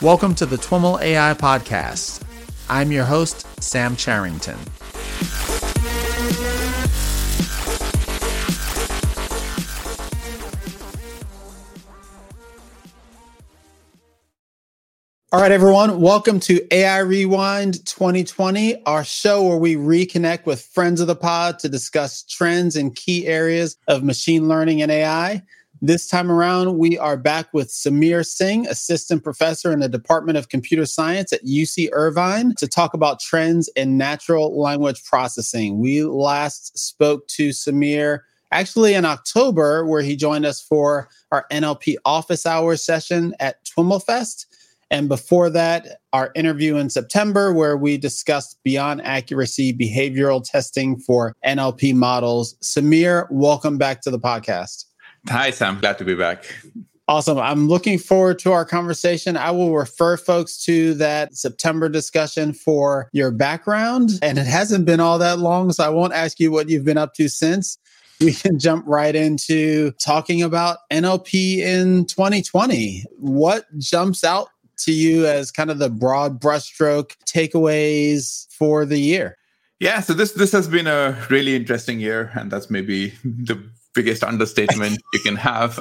Welcome to the TWIML AI Podcast. I'm your host, Sam Charrington. All right, everyone, welcome to AI Rewind 2020, our show where we reconnect with friends of the pod to discuss trends and key areas of machine learning and AI. This time around, we are back with Sameer Singh, assistant professor in the Department of Computer Science at UC Irvine, to talk about trends in natural language processing. We last spoke to Sameer actually in October, where he joined us for our NLP office hour session at TWIMLfest. And before that, our interview in September, where we discussed beyond accuracy behavioral testing for NLP models. Sameer, welcome back to the podcast. Hi, Sam. Glad to be back. Awesome. I'm looking forward to our conversation. I will refer folks to that September discussion for your background. And it hasn't been all that long, so I won't ask you what you've been up to since. We can jump right into talking about NLP in 2020. What jumps out to you as kind of the broad brushstroke takeaways for the year? Yeah, so this has been a really interesting year, and that's maybe the biggest understatement you can have.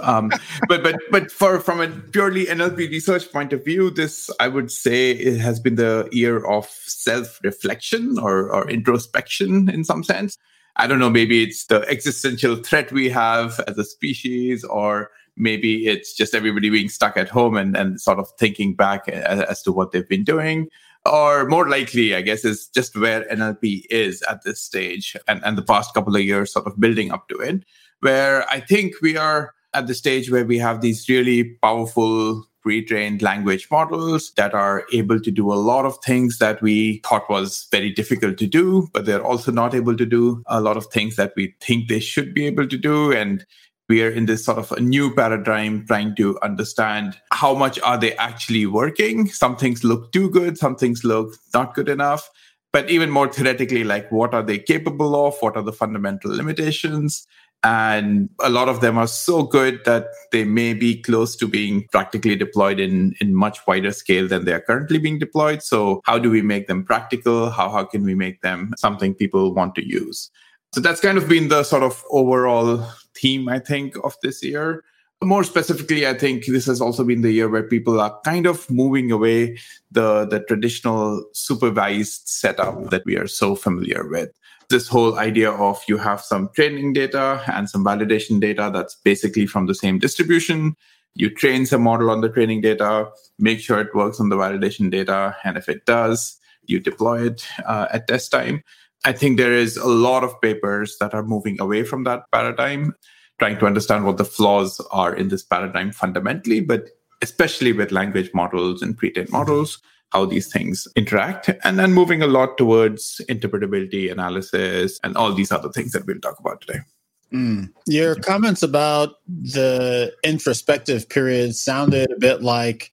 But from a purely NLP research point of view, this, I would say, it has been the year of self-reflection or introspection in some sense. I don't know, maybe it's the existential threat we have as a species, or maybe it's just everybody being stuck at home and sort of thinking back as to what they've been doing. Or more likely, I guess, is just where NLP is at this stage and the past couple of years sort of building up to it, where I think we are at the stage where we have these really powerful pre-trained language models that are able to do a lot of things that we thought was very difficult to do, but they're also not able to do a lot of things that we think they should be able to do. And we are in this sort of a new paradigm trying to understand how much are they actually working. Some things look too good, some things look not good enough. But even more theoretically, like, what are they capable of? What are the fundamental limitations? And a lot of them are so good that they may be close to being practically deployed in much wider scale than they are currently being deployed. So how do we make them practical? How can we make them something people want to use? So that's kind of been the sort of overall theme, I think, of this year. More specifically, I think this has also been the year where people are kind of moving away the traditional supervised setup that we are so familiar with. This whole idea of you have some training data and some validation data that's basically from the same distribution. You train some model on the training data, make sure it works on the validation data, and if it does, you deploy it at test time. I think there is a lot of papers that are moving away from that paradigm, trying to understand what the flaws are in this paradigm fundamentally, but especially with language models and pre-trained models, how these things interact, and then moving a lot towards interpretability, analysis, and all these other things that we'll talk about today. Your comments about the introspective period sounded a bit like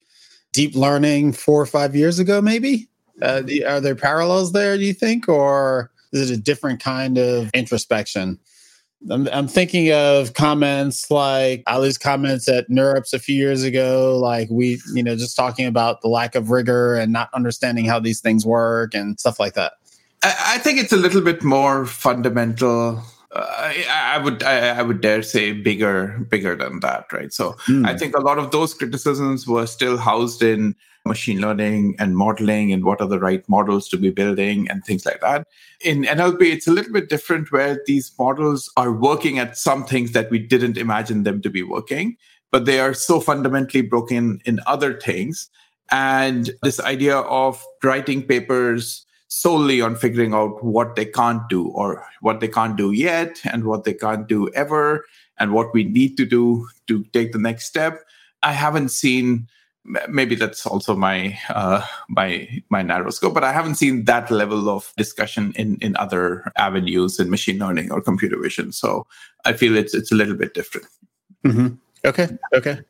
deep learning 4 or 5 years ago, maybe? Are there parallels there, do you think, or is it a different kind of introspection? I'm thinking of comments like Ali's comments at NeurIPS a few years ago, like we, just talking about the lack of rigor and not understanding how these things work and stuff like that. I think it's a little bit more fundamental. I would dare say bigger than that, right? So I think a lot of those criticisms were still housed in machine learning and modeling and what are the right models to be building and things like that. In NLP, it's a little bit different where these models are working at some things that we didn't imagine them to be working, but they are so fundamentally broken in other things. And this idea of writing papers solely on figuring out what they can't do or what they can't do yet and what they can't do ever and what we need to do to take the next step, I haven't seen. Maybe that's also my narrow scope, but I haven't seen that level of discussion in other avenues in machine learning or computer vision. So I feel it's a little bit different. Mm-hmm. Okay.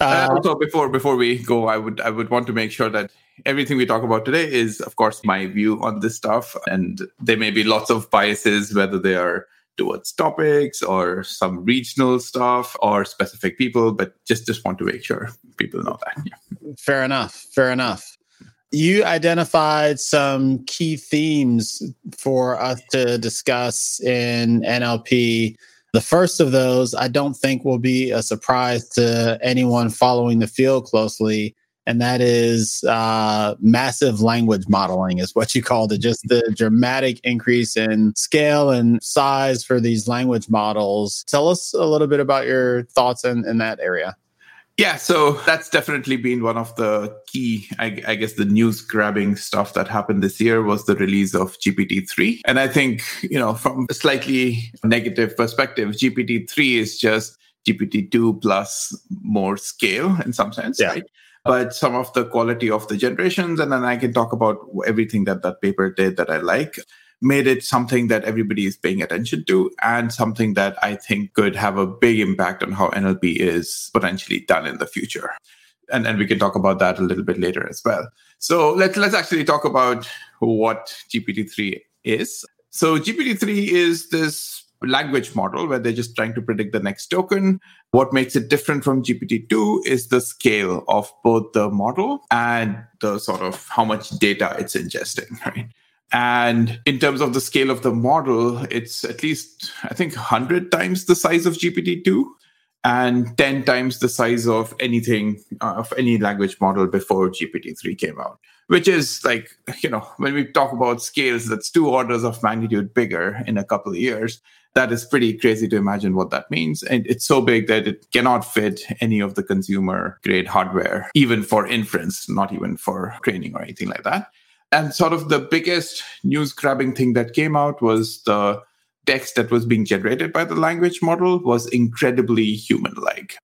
Also, before we go, I would want to make sure that everything we talk about today is, of course, my view on this stuff, and there may be lots of biases, whether they are towards topics or some regional stuff or specific people, but just want to make sure people know that. Yeah. Fair enough. Fair enough. You identified some key themes for us to discuss in NLP. The first of those, I don't think will be a surprise to anyone following the field closely, and that is massive language modeling is what you called it, just the dramatic increase in scale and size for these language models. Tell us a little bit about your thoughts in that area. Yeah, so that's definitely been one of the key, I guess, the news-grabbing stuff that happened this year was the release of GPT-3. And I think, you know, from a slightly negative perspective, GPT-3 is just GPT-2 plus more scale in some sense, right? But some of the quality of the generations, and then I can talk about everything that that paper did that I like, made it something that everybody is paying attention to and something that I think could have a big impact on how NLP is potentially done in the future. And we can talk about that a little bit later as well. So let's actually talk about what GPT-3 is. So GPT-3 is this language model where they're just trying to predict the next token. What makes it different from GPT-2 is the scale of both the model and the sort of how much data it's ingesting, right? And in terms of the scale of the model, it's at least, I think, 100 times the size of GPT-2 and 10 times the size of anything, of any language model before GPT-3 came out, which is like, you know, when we talk about scales, that's 2 orders of magnitude bigger in a couple of years. That is pretty crazy to imagine what that means. And it's so big that it cannot fit any of the consumer grade hardware, even for inference, not even for training or anything like that. And sort of the biggest news-grabbing thing that came out was the text that was being generated by the language model was incredibly human-like.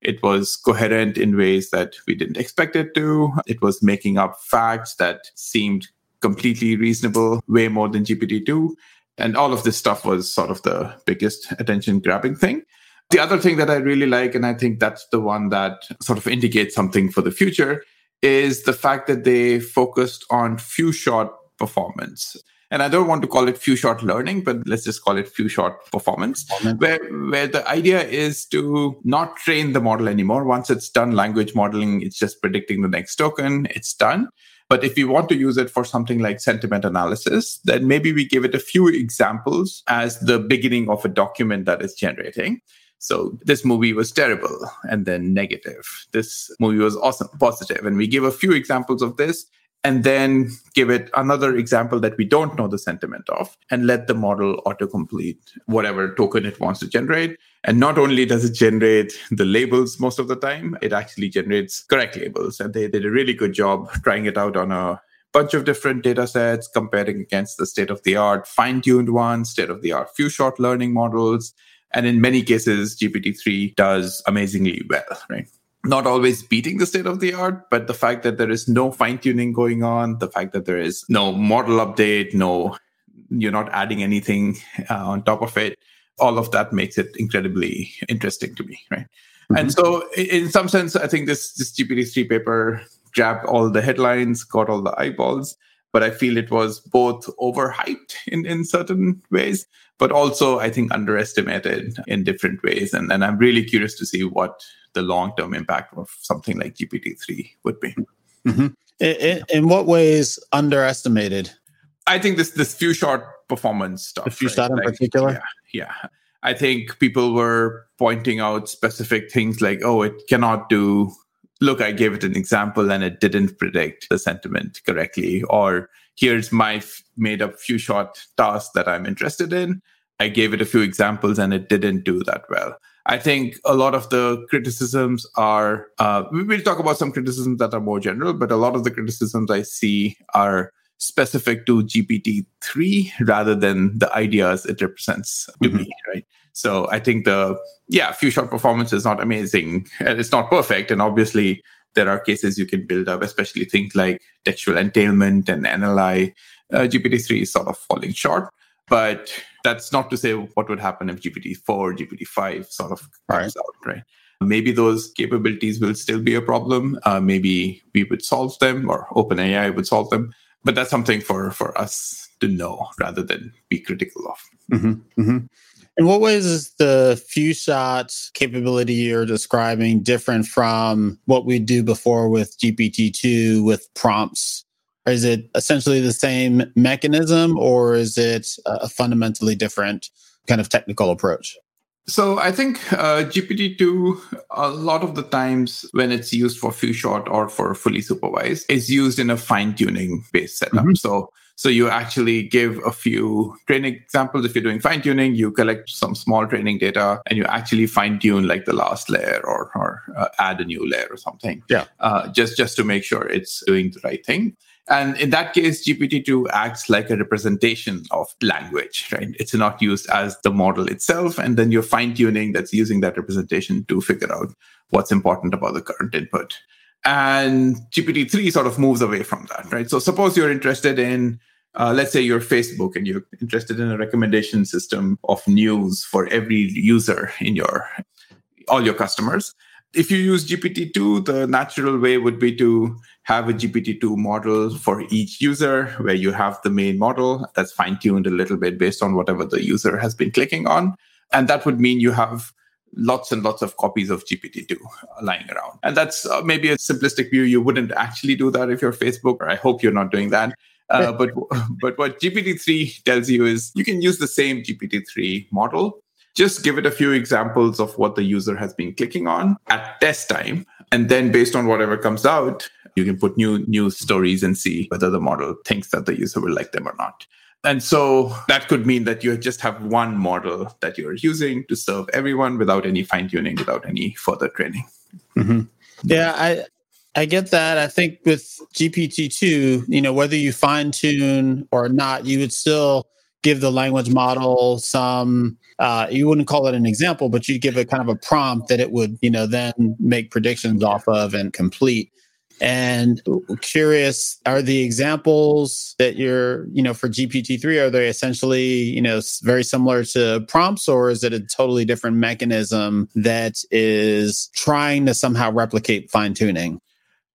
It was coherent in ways that we didn't expect it to. It was making up facts that seemed completely reasonable, way more than GPT-2. And all of this stuff was sort of the biggest attention-grabbing thing. The other thing that I really like, and I think that's the one that sort of indicates something for the future, is the fact that they focused on few-shot performance. And I don't want to call it few-shot learning, but let's just call it few-shot performance. Where the idea is to not train the model anymore. Once it's done language modeling, it's just predicting the next token, it's done. But if we want to use it for something like sentiment analysis, then maybe we give it a few examples as the beginning of a document that it's generating. So this movie was terrible, and then negative. This movie was awesome, positive. And we give a few examples of this, and then give it another example that we don't know the sentiment of, and let the model autocomplete whatever token it wants to generate. And not only does it generate the labels most of the time, it actually generates correct labels. And they did a really good job trying it out on a bunch of different data sets, comparing against the state-of-the-art fine-tuned ones, state-of-the-art few-shot learning models. And in many cases, GPT-3 does amazingly well, right? Not always beating the state of the art, but the fact that there is no fine-tuning going on, the fact that there is no model update, no, you're not adding anything on top of it, all of that makes it incredibly interesting to me, right? Mm-hmm. And so in some sense, I think this GPT-3 paper grabbed all the headlines, got all the eyeballs, but I feel it was both overhyped in certain ways, but also, I think, underestimated in different ways. And I'm really curious to see what the long-term impact of something like GPT-3 would be. Mm-hmm. In what ways underestimated? I think this few-shot performance stuff. The few-shot, right? In particular? Yeah. I think people were pointing out specific things like, oh, it cannot do... Look, I gave it an example and it didn't predict the sentiment correctly. Or here's my made-up few-shot task that I'm interested in. I gave it a few examples and it didn't do that well. I think a lot of the criticisms are... we'll talk about some criticisms that are more general, but a lot of the criticisms I see are specific to GPT-3 rather than the ideas it represents to me, right? So I think few-shot performance is not amazing and it's not perfect. And obviously there are cases you can build up, especially things like textual entailment and MNLI. GPT-3 is sort of falling short, but that's not to say what would happen if GPT-4, GPT-5 sort of comes out, right? Maybe those capabilities will still be a problem. Maybe we would solve them or OpenAI would solve them. But that's something for us to know rather than be critical of. Mm-hmm. Mm-hmm. And what was the few-shot capability you're describing different from what we do before with GPT-2 with prompts? Is it essentially the same mechanism, or is it a fundamentally different kind of technical approach? So I think GPT-2, a lot of the times when it's used for few-shot or for fully supervised, is used in a fine-tuning based setup. Mm-hmm. So you actually give a few training examples. If you're doing fine-tuning, you collect some small training data and you actually fine-tune like the last layer or add a new layer or something. Yeah. Just to make sure it's doing the right thing. And in that case, GPT-2 acts like a representation of language, right? It's not used as the model itself. And then you're fine-tuning that's using that representation to figure out what's important about the current input. And GPT-3 sort of moves away from that, right? So suppose you're interested in, let's say you're Facebook and you're interested in a recommendation system of news for every user in all your customers. If you use GPT-2, the natural way would be to have a GPT-2 model for each user where you have the main model that's fine-tuned a little bit based on whatever the user has been clicking on. And that would mean you have lots and lots of copies of GPT-2 lying around. And that's maybe a simplistic view. You wouldn't actually do that if you're Facebook, or I hope you're not doing that. But what GPT-3 tells you is you can use the same GPT-3 model. Just give it a few examples of what the user has been clicking on at test time. And then based on whatever comes out, you can put new news stories and see whether the model thinks that the user will like them or not. And so that could mean that you just have one model that you're using to serve everyone without any fine-tuning, without any further training. Mm-hmm. Yeah, I get that. I think with GPT-2, whether you fine-tune or not, you would still give the language model some, you wouldn't call it an example, but you give it kind of a prompt that it would, then make predictions off of and complete. And curious, are the examples that you're, for GPT-3, are they essentially, very similar to prompts, or is it a totally different mechanism that is trying to somehow replicate fine-tuning?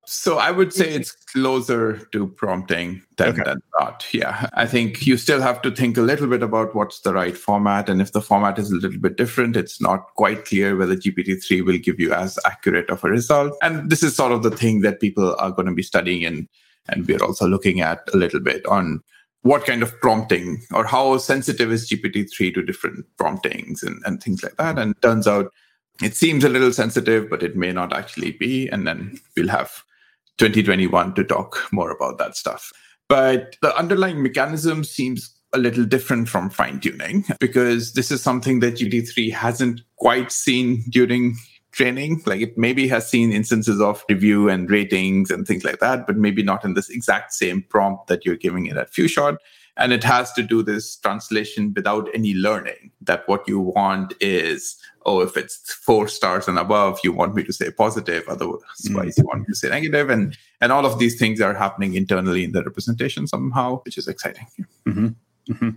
So I would say it's closer to prompting than not. Yeah, I think you still have to think a little bit about what's the right format. And if the format is a little bit different, it's not quite clear whether GPT-3 will give you as accurate of a result. And this is sort of the thing that people are going to be studying. And we're also looking at a little bit on what kind of prompting or how sensitive is GPT-3 to different promptings and things like that. And it turns out it seems a little sensitive, but it may not actually be. And then we'll have 2021 to talk more about that stuff. But the underlying mechanism seems a little different from fine-tuning because this is something that GPT-3 hasn't quite seen during training. Like it maybe has seen instances of review and ratings and things like that, but maybe not in this exact same prompt that you're giving it at few-shot. And it has to do this translation without any learning that what you want is, if it's 4 stars and above, you want me to say positive, otherwise you want me to say negative. And all of these things are happening internally in the representation somehow, which is exciting. Mm-hmm. Mm-hmm.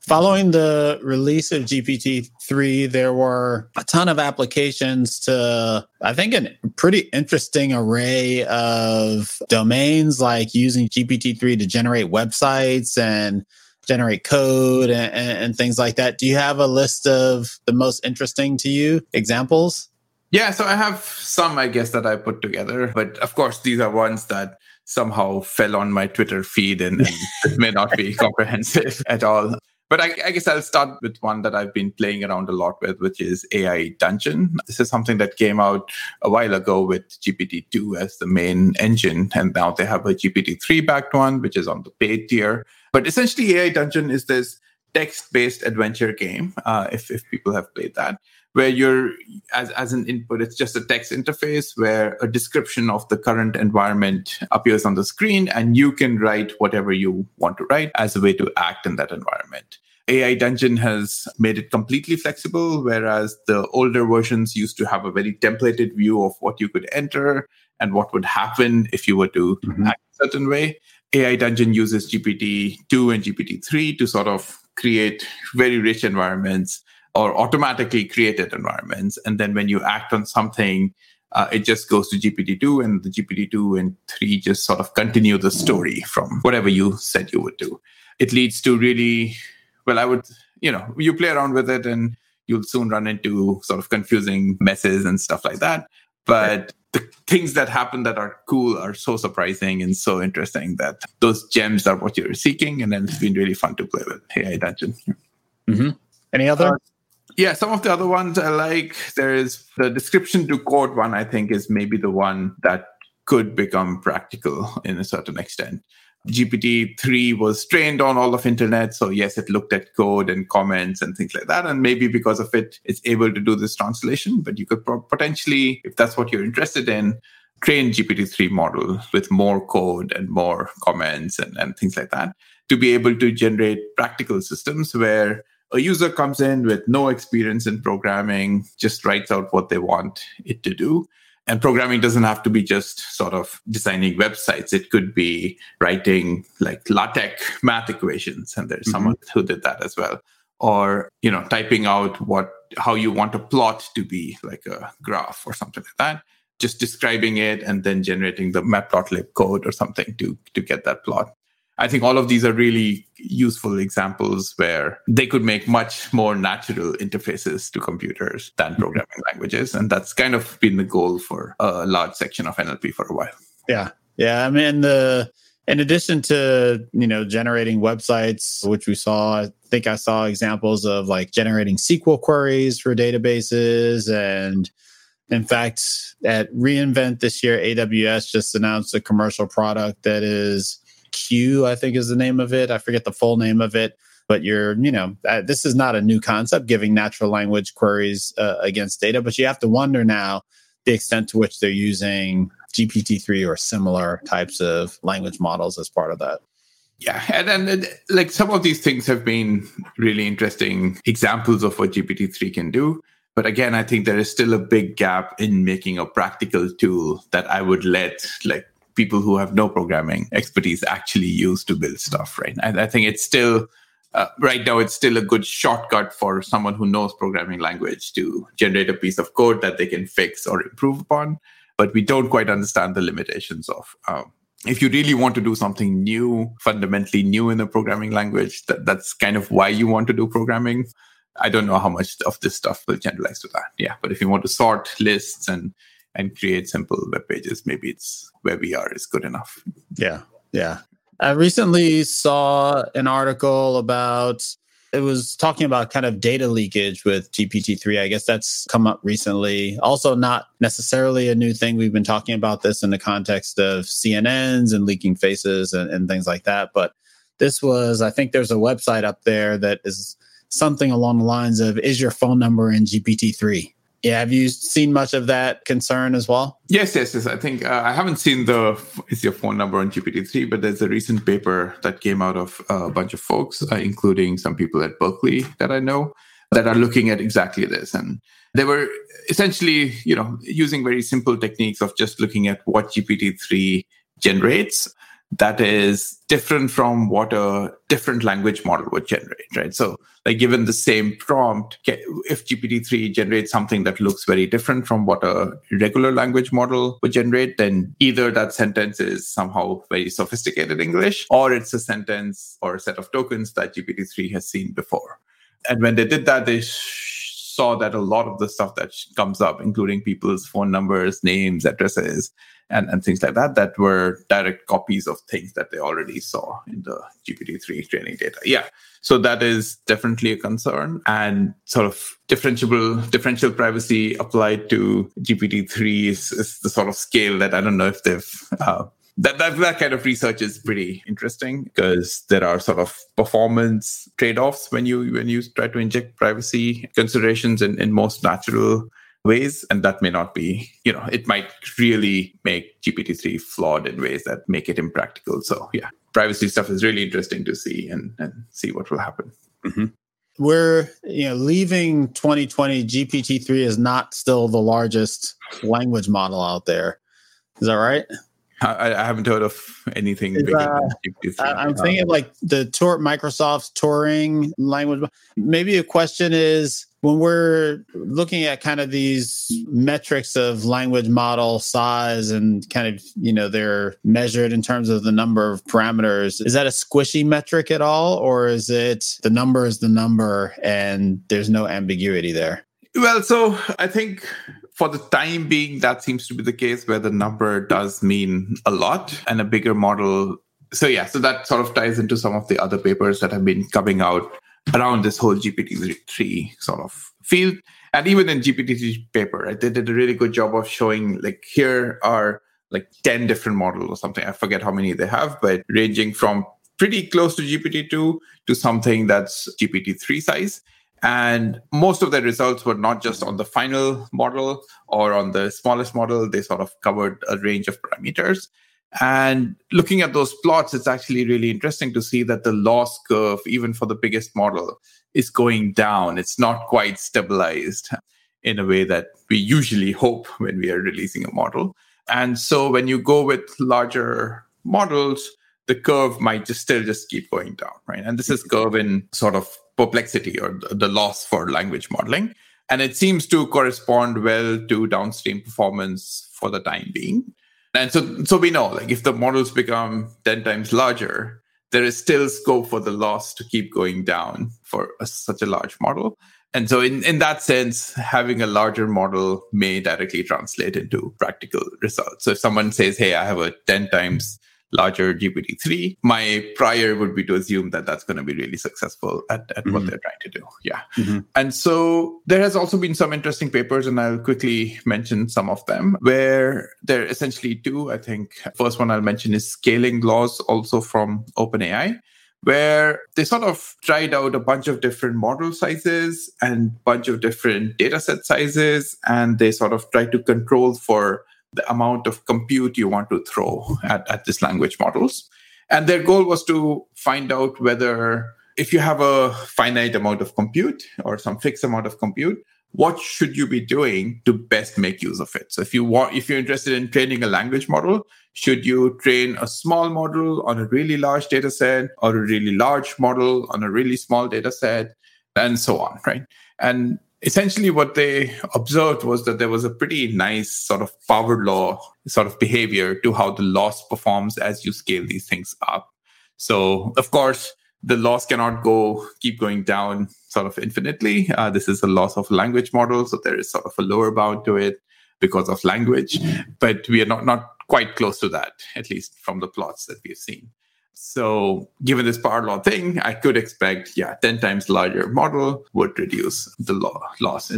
Following the release of GPT-3, there were a ton of applications to, I think, a pretty interesting array of domains, like using GPT-3 to generate websites and generate code and things like that. Do you have a list of the most interesting to you examples? Yeah, so I have some, I guess, that I put together. But of course, these are ones that somehow fell on my Twitter feed and it may not be comprehensive at all. But I guess I'll start with one that I've been playing around a lot with, which is AI Dungeon. This is something that came out a while ago with GPT-2 as the main engine. And now they have a GPT-3-backed one, which is on the paid tier. But essentially, AI Dungeon is this text-based adventure game, if people have played that, where you're, as an input, it's just a text interface where a description of the current environment appears on the screen, and you can write whatever you want to write as a way to act in that environment. AI Dungeon has made it completely flexible, whereas the older versions used to have a very templated view of what you could enter and what would happen if you were to act a certain way. AI Dungeon uses GPT-2 and GPT-3 to sort of create very rich environments or automatically created environments. And then when you act on something, It just goes to GPT-2, and the GPT-2 and 3 just sort of continue the story from whatever you said you would do. It leads to really, well, I would, you play around with it and you'll soon run into sort of confusing messes and stuff like that. But the things that happen that are cool are so surprising and so interesting that those gems are what you're seeking. And then it's been really fun to play with AI Dungeon. Mm-hmm. Any other? Yeah, some of the other ones I like. There is the description to code one, I think, is maybe the one that could become practical in a certain extent. GPT-3 was trained on all of internet. So yes, it looked at code and comments and things like that. And maybe because of it, it's able to do this translation. But you could potentially, if that's what you're interested in, train GPT-3 model with more code and more comments and things like that to be able to generate practical systems where a user comes in with no experience in programming, just writes out what they want it to do. And programming doesn't have to be just sort of designing websites. It could be writing like LaTeX math equations. And there's someone who did that as well. Or, typing out how you want a plot to be, like a graph or something like that. Just describing it and then generating the matplotlib code or something to get that plot. I think all of these are really useful examples where they could make much more natural interfaces to computers than programming languages. And that's kind of been the goal for a large section of NLP for a while. Yeah. Yeah. I mean, in addition to, generating websites, which we saw, I think I saw examples of like generating SQL queries for databases. And in fact, at re:Invent this year, AWS just announced a commercial product that is Q, I think is the name of it. I forget the full name of it, but this is not a new concept, giving natural language queries against data, but you have to wonder now the extent to which they're using GPT-3 or similar types of language models as part of that. Yeah, and like some of these things have been really interesting examples of what GPT-3 can do. But again, I think there is still a big gap in making a practical tool that I would let people who have no programming expertise actually use to build stuff, right? I think it's still, right now, it's still a good shortcut for someone who knows programming language to generate a piece of code that they can fix or improve upon. But we don't quite understand the limitations of, if you really want to do something new, fundamentally new in a programming language, that's kind of why you want to do programming. I don't know how much of this stuff will generalize to that. Yeah, but if you want to sort lists and create simple web pages, maybe it's where we are is good enough. Yeah, yeah. I recently saw an article about, it was talking about kind of data leakage with GPT-3. I guess that's come up recently. Also not necessarily a new thing. We've been talking about this in the context of CNNs and leaking faces and things like that. But this was, I think there's a website up there that is something along the lines of, is your phone number in GPT-3? Yeah, have you seen much of that concern as well? Yes. I think I haven't seen is your phone number on GPT-3, but there's a recent paper that came out of a bunch of folks, including some people at Berkeley that I know, that are looking at exactly this. And they were essentially, using very simple techniques of just looking at what GPT-3 generates that is different from what a different language model would generate, right? So like given the same prompt, if GPT-3 generates something that looks very different from what a regular language model would generate, then either that sentence is somehow very sophisticated English, or it's a sentence or a set of tokens that GPT-3 has seen before. And when they did that, they saw that a lot of the stuff that comes up, including people's phone numbers, names, addresses, and things like that, that were direct copies of things that they already saw in the GPT-3 training data. Yeah, so that is definitely a concern. And sort of differential privacy applied to GPT-3 is the sort of scale that I don't know if they've... That kind of research is pretty interesting because there are sort of performance trade-offs when you try to inject privacy considerations in most natural ways. And that may not be, it might really make GPT-3 flawed in ways that make it impractical. So yeah, privacy stuff is really interesting to see and see what will happen. Mm-hmm. We're leaving 2020, GPT-3 is not still the largest language model out there. Is that right? I haven't heard of anything bigger than GPT-3. I'm thinking like the Microsoft's Turing language. Maybe a question is, when we're looking at kind of these metrics of language model size and kind of, you know, they're measured in terms of the number of parameters, is that a squishy metric at all? Or is it the number is the number and there's no ambiguity there? Well, so I think for the time being, that seems to be the case where the number does mean a lot and a bigger model. So yeah, so that sort of ties into some of the other papers that have been coming out around this whole GPT-3 sort of field. And even in GPT-3 paper, right, they did a really good job of showing, like, here are like 10 different models or something. I forget how many they have, but ranging from pretty close to GPT-2 to something that's GPT-3 size. And most of their results were not just on the final model or on the smallest model. They sort of covered a range of parameters. And looking at those plots, it's actually really interesting to see that the loss curve, even for the biggest model, is going down. It's not quite stabilized in a way that we usually hope when we are releasing a model. And so when you go with larger models, the curve might just still just keep going down, right? And this is curve in sort of perplexity or the loss for language modeling. And it seems to correspond well to downstream performance for the time being. And so we know, like, if the models become 10 times larger, there is still scope for the loss to keep going down for such a large model. And so in that sense, having a larger model may directly translate into practical results. So if someone says, hey, I have a 10 times larger GPT-3, my prior would be to assume that that's going to be really successful at what they're trying to do. Yeah. Mm-hmm. And so there has also been some interesting papers, and I'll quickly mention some of them, where there are essentially two, I think. First one I'll mention is scaling laws, also from OpenAI, where they sort of tried out a bunch of different model sizes and bunch of different data set sizes, and they sort of tried to control for the amount of compute you want to throw at these language models. And their goal was to find out whether, if you have a finite amount of compute or some fixed amount of compute, what should you be doing to best make use of it? So if you're interested in training a language model, should you train a small model on a really large data set or a really large model on a really small data set, and so on, right? And essentially, what they observed was that there was a pretty nice sort of power law sort of behavior to how the loss performs as you scale these things up. So, of course, the loss cannot keep going down sort of infinitely. This is a loss of language model, so there is sort of a lower bound to it because of language. But we are not quite close to that, at least from the plots that we've seen. So given this power law thing, I could expect, 10 times larger model would reduce the loss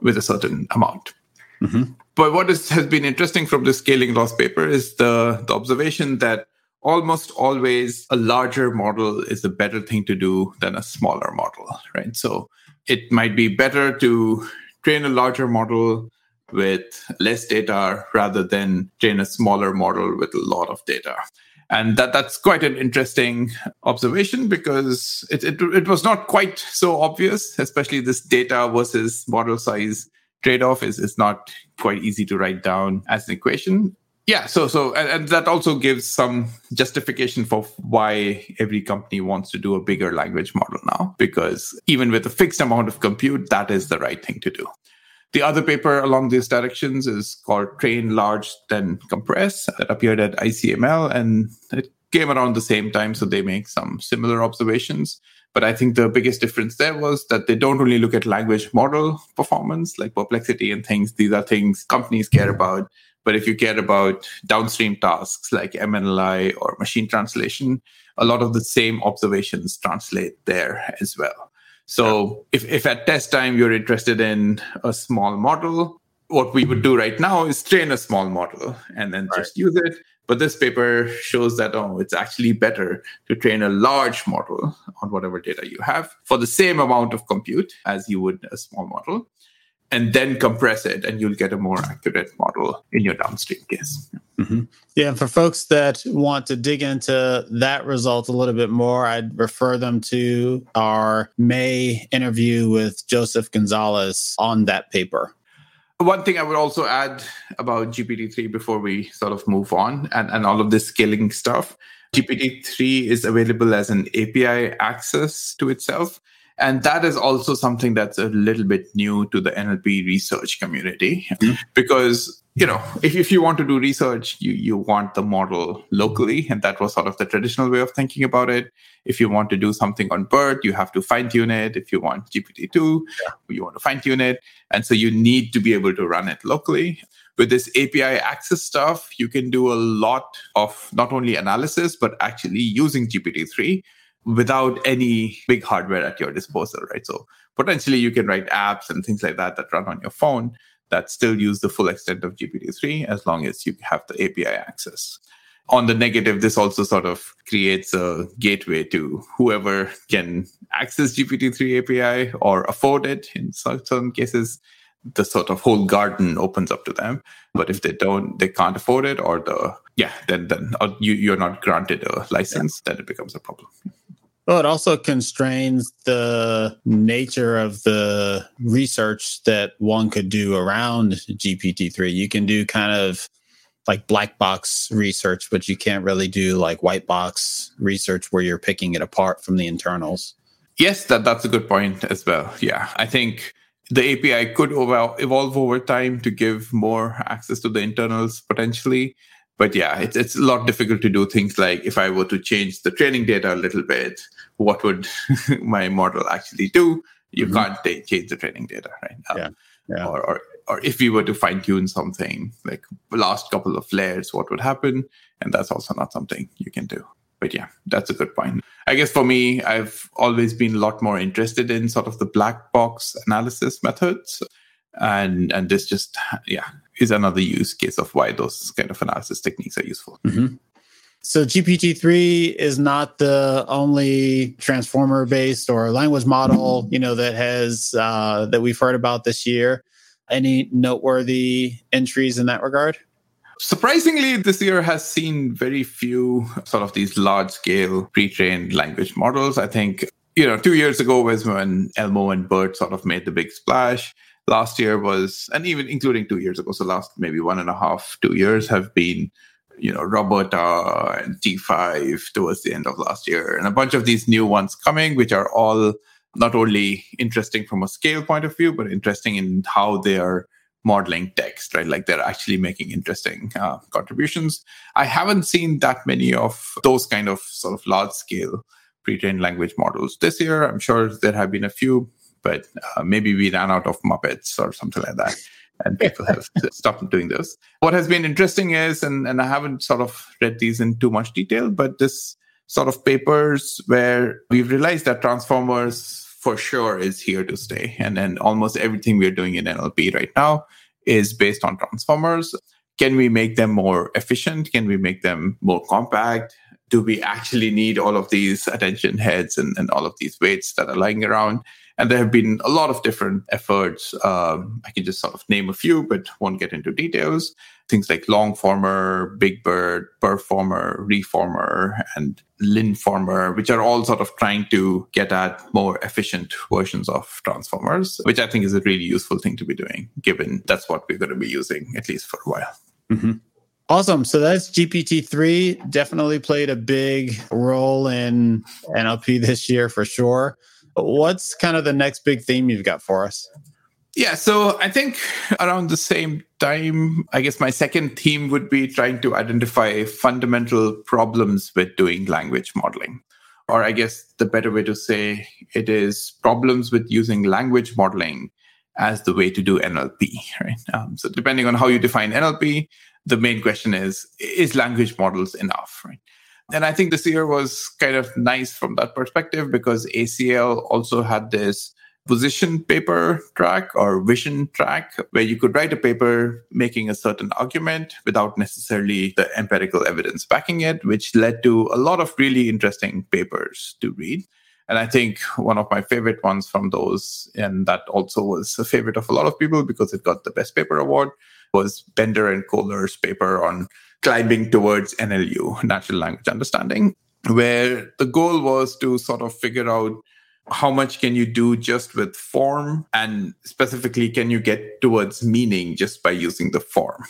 with a certain amount. Mm-hmm. But what has been interesting from the scaling loss paper is the observation that almost always a larger model is a better thing to do than a smaller model, right? So it might be better to train a larger model with less data rather than train a smaller model with a lot of data. And that's quite an interesting observation, because it was not quite so obvious, especially this data versus model size trade-off is not quite easy to write down as an equation. Yeah, so that also gives some justification for why every company wants to do a bigger language model now, because even with a fixed amount of compute, that is the right thing to do. The other paper along these directions is called Train Large, Then Compress, that appeared at ICML, and it came around the same time, so they make some similar observations. But I think the biggest difference there was that they don't only look at language model performance, like perplexity and things. These are things companies care about. But if you care about downstream tasks like MNLI or machine translation, a lot of the same observations translate there as well. So if at test time you're interested in a small model, what we would do right now is train a small model and then just use it. But this paper shows that, it's actually better to train a large model on whatever data you have for the same amount of compute as you would a small model, and then compress it, and you'll get a more accurate model in your downstream case. Mm-hmm. Yeah, and for folks that want to dig into that result a little bit more, I'd refer them to our May interview with Joseph Gonzalez on that paper. One thing I would also add about GPT-3 before we sort of move on and all of this scaling stuff, GPT-3 is available as an API access to itself. And that is also something that's a little bit new to the NLP research community, because, you know, if you want to do research, you want the model locally. And that was sort of the traditional way of thinking about it. If you want to do something on BERT, you have to fine tune it. If you want GPT-2, you want to fine tune it. And so you need to be able to run it locally. With this API access stuff, you can do a lot of not only analysis, but actually using GPT-3 without any big hardware at your disposal, right? So potentially you can write apps and things like that run on your phone that still use the full extent of GPT-3 as long as you have the API access. On the negative, this also sort of creates a gateway to whoever can access GPT-3 API or afford it in certain cases. The sort of whole garden opens up to them. But if they don't, they can't afford it, or then you're not granted a license, then it becomes a problem. Well, it also constrains the nature of the research that one could do around GPT-3. You can do kind of like black box research, but you can't really do like white box research where you're picking it apart from the internals. Yes, that's a good point as well. Yeah, I think the API could evolve over time to give more access to the internals potentially. But yeah, it's a lot difficult to do things like, if I were to change the training data a little bit, what would my model actually do? You can't change the training data, right? Yeah. Or if we were to fine tune something, like the last couple of layers, what would happen? And that's also not something you can do. But yeah, that's a good point. I guess for me, I've always been a lot more interested in sort of the black box analysis methods. And this just, is another use case of why those kind of analysis techniques are useful. Mm-hmm. So GPT-3 is not the only transformer-based or language model, that has, that we've heard about this year. Any noteworthy entries in that regard? Surprisingly, this year has seen very few sort of these large-scale pre-trained language models. I think, 2 years ago was when Elmo and BERT sort of made the big splash. Last year was, and even including 2 years ago, so last maybe 1.5 to 2 years have been, Roberta and T5 towards the end of last year. And a bunch of these new ones coming, which are all not only interesting from a scale point of view, but interesting in how they are modeling text, right? Like they're actually making interesting contributions. I haven't seen that many of those kind of sort of large scale pre-trained language models this year. I'm sure there have been a few, but maybe we ran out of Muppets or something like that. And people have stopped doing this. What has been interesting is, and I haven't sort of read these in too much detail, but this sort of papers where we've realized that transformers for sure is here to stay. And then almost everything we're doing in NLP right now is based on transformers. Can we make them more efficient? Can we make them more compact? Do we actually need all of these attention heads and all of these weights that are lying around? And there have been a lot of different efforts. I can just sort of name a few, but won't get into details. Things like Longformer, Big BERT, Performer, Reformer, and Linformer, which are all sort of trying to get at more efficient versions of transformers, which I think is a really useful thing to be doing, given that's what we're going to be using, at least for a while. Mm-hmm. Awesome. So that's GPT-3. Definitely played a big role in NLP this year for sure. What's kind of the next big theme you've got for us? Yeah, so I think around the same time, I guess my second theme would be trying to identify fundamental problems with doing language modeling. Or I guess the better way to say it is problems with using language modeling as the way to do NLP, right? So depending on how you define NLP, the main question is language models enough, right? And I think this year was kind of nice from that perspective because ACL also had this position paper track or vision track where you could write a paper making a certain argument without necessarily the empirical evidence backing it, which led to a lot of really interesting papers to read. And I think one of my favorite ones from those, and that also was a favorite of a lot of people because it got the Best Paper Award, was Bender and Kohler's paper on climbing towards NLU, natural language understanding, where the goal was to sort of figure out How much can you do just with form? And specifically, can you get towards meaning just by using the form?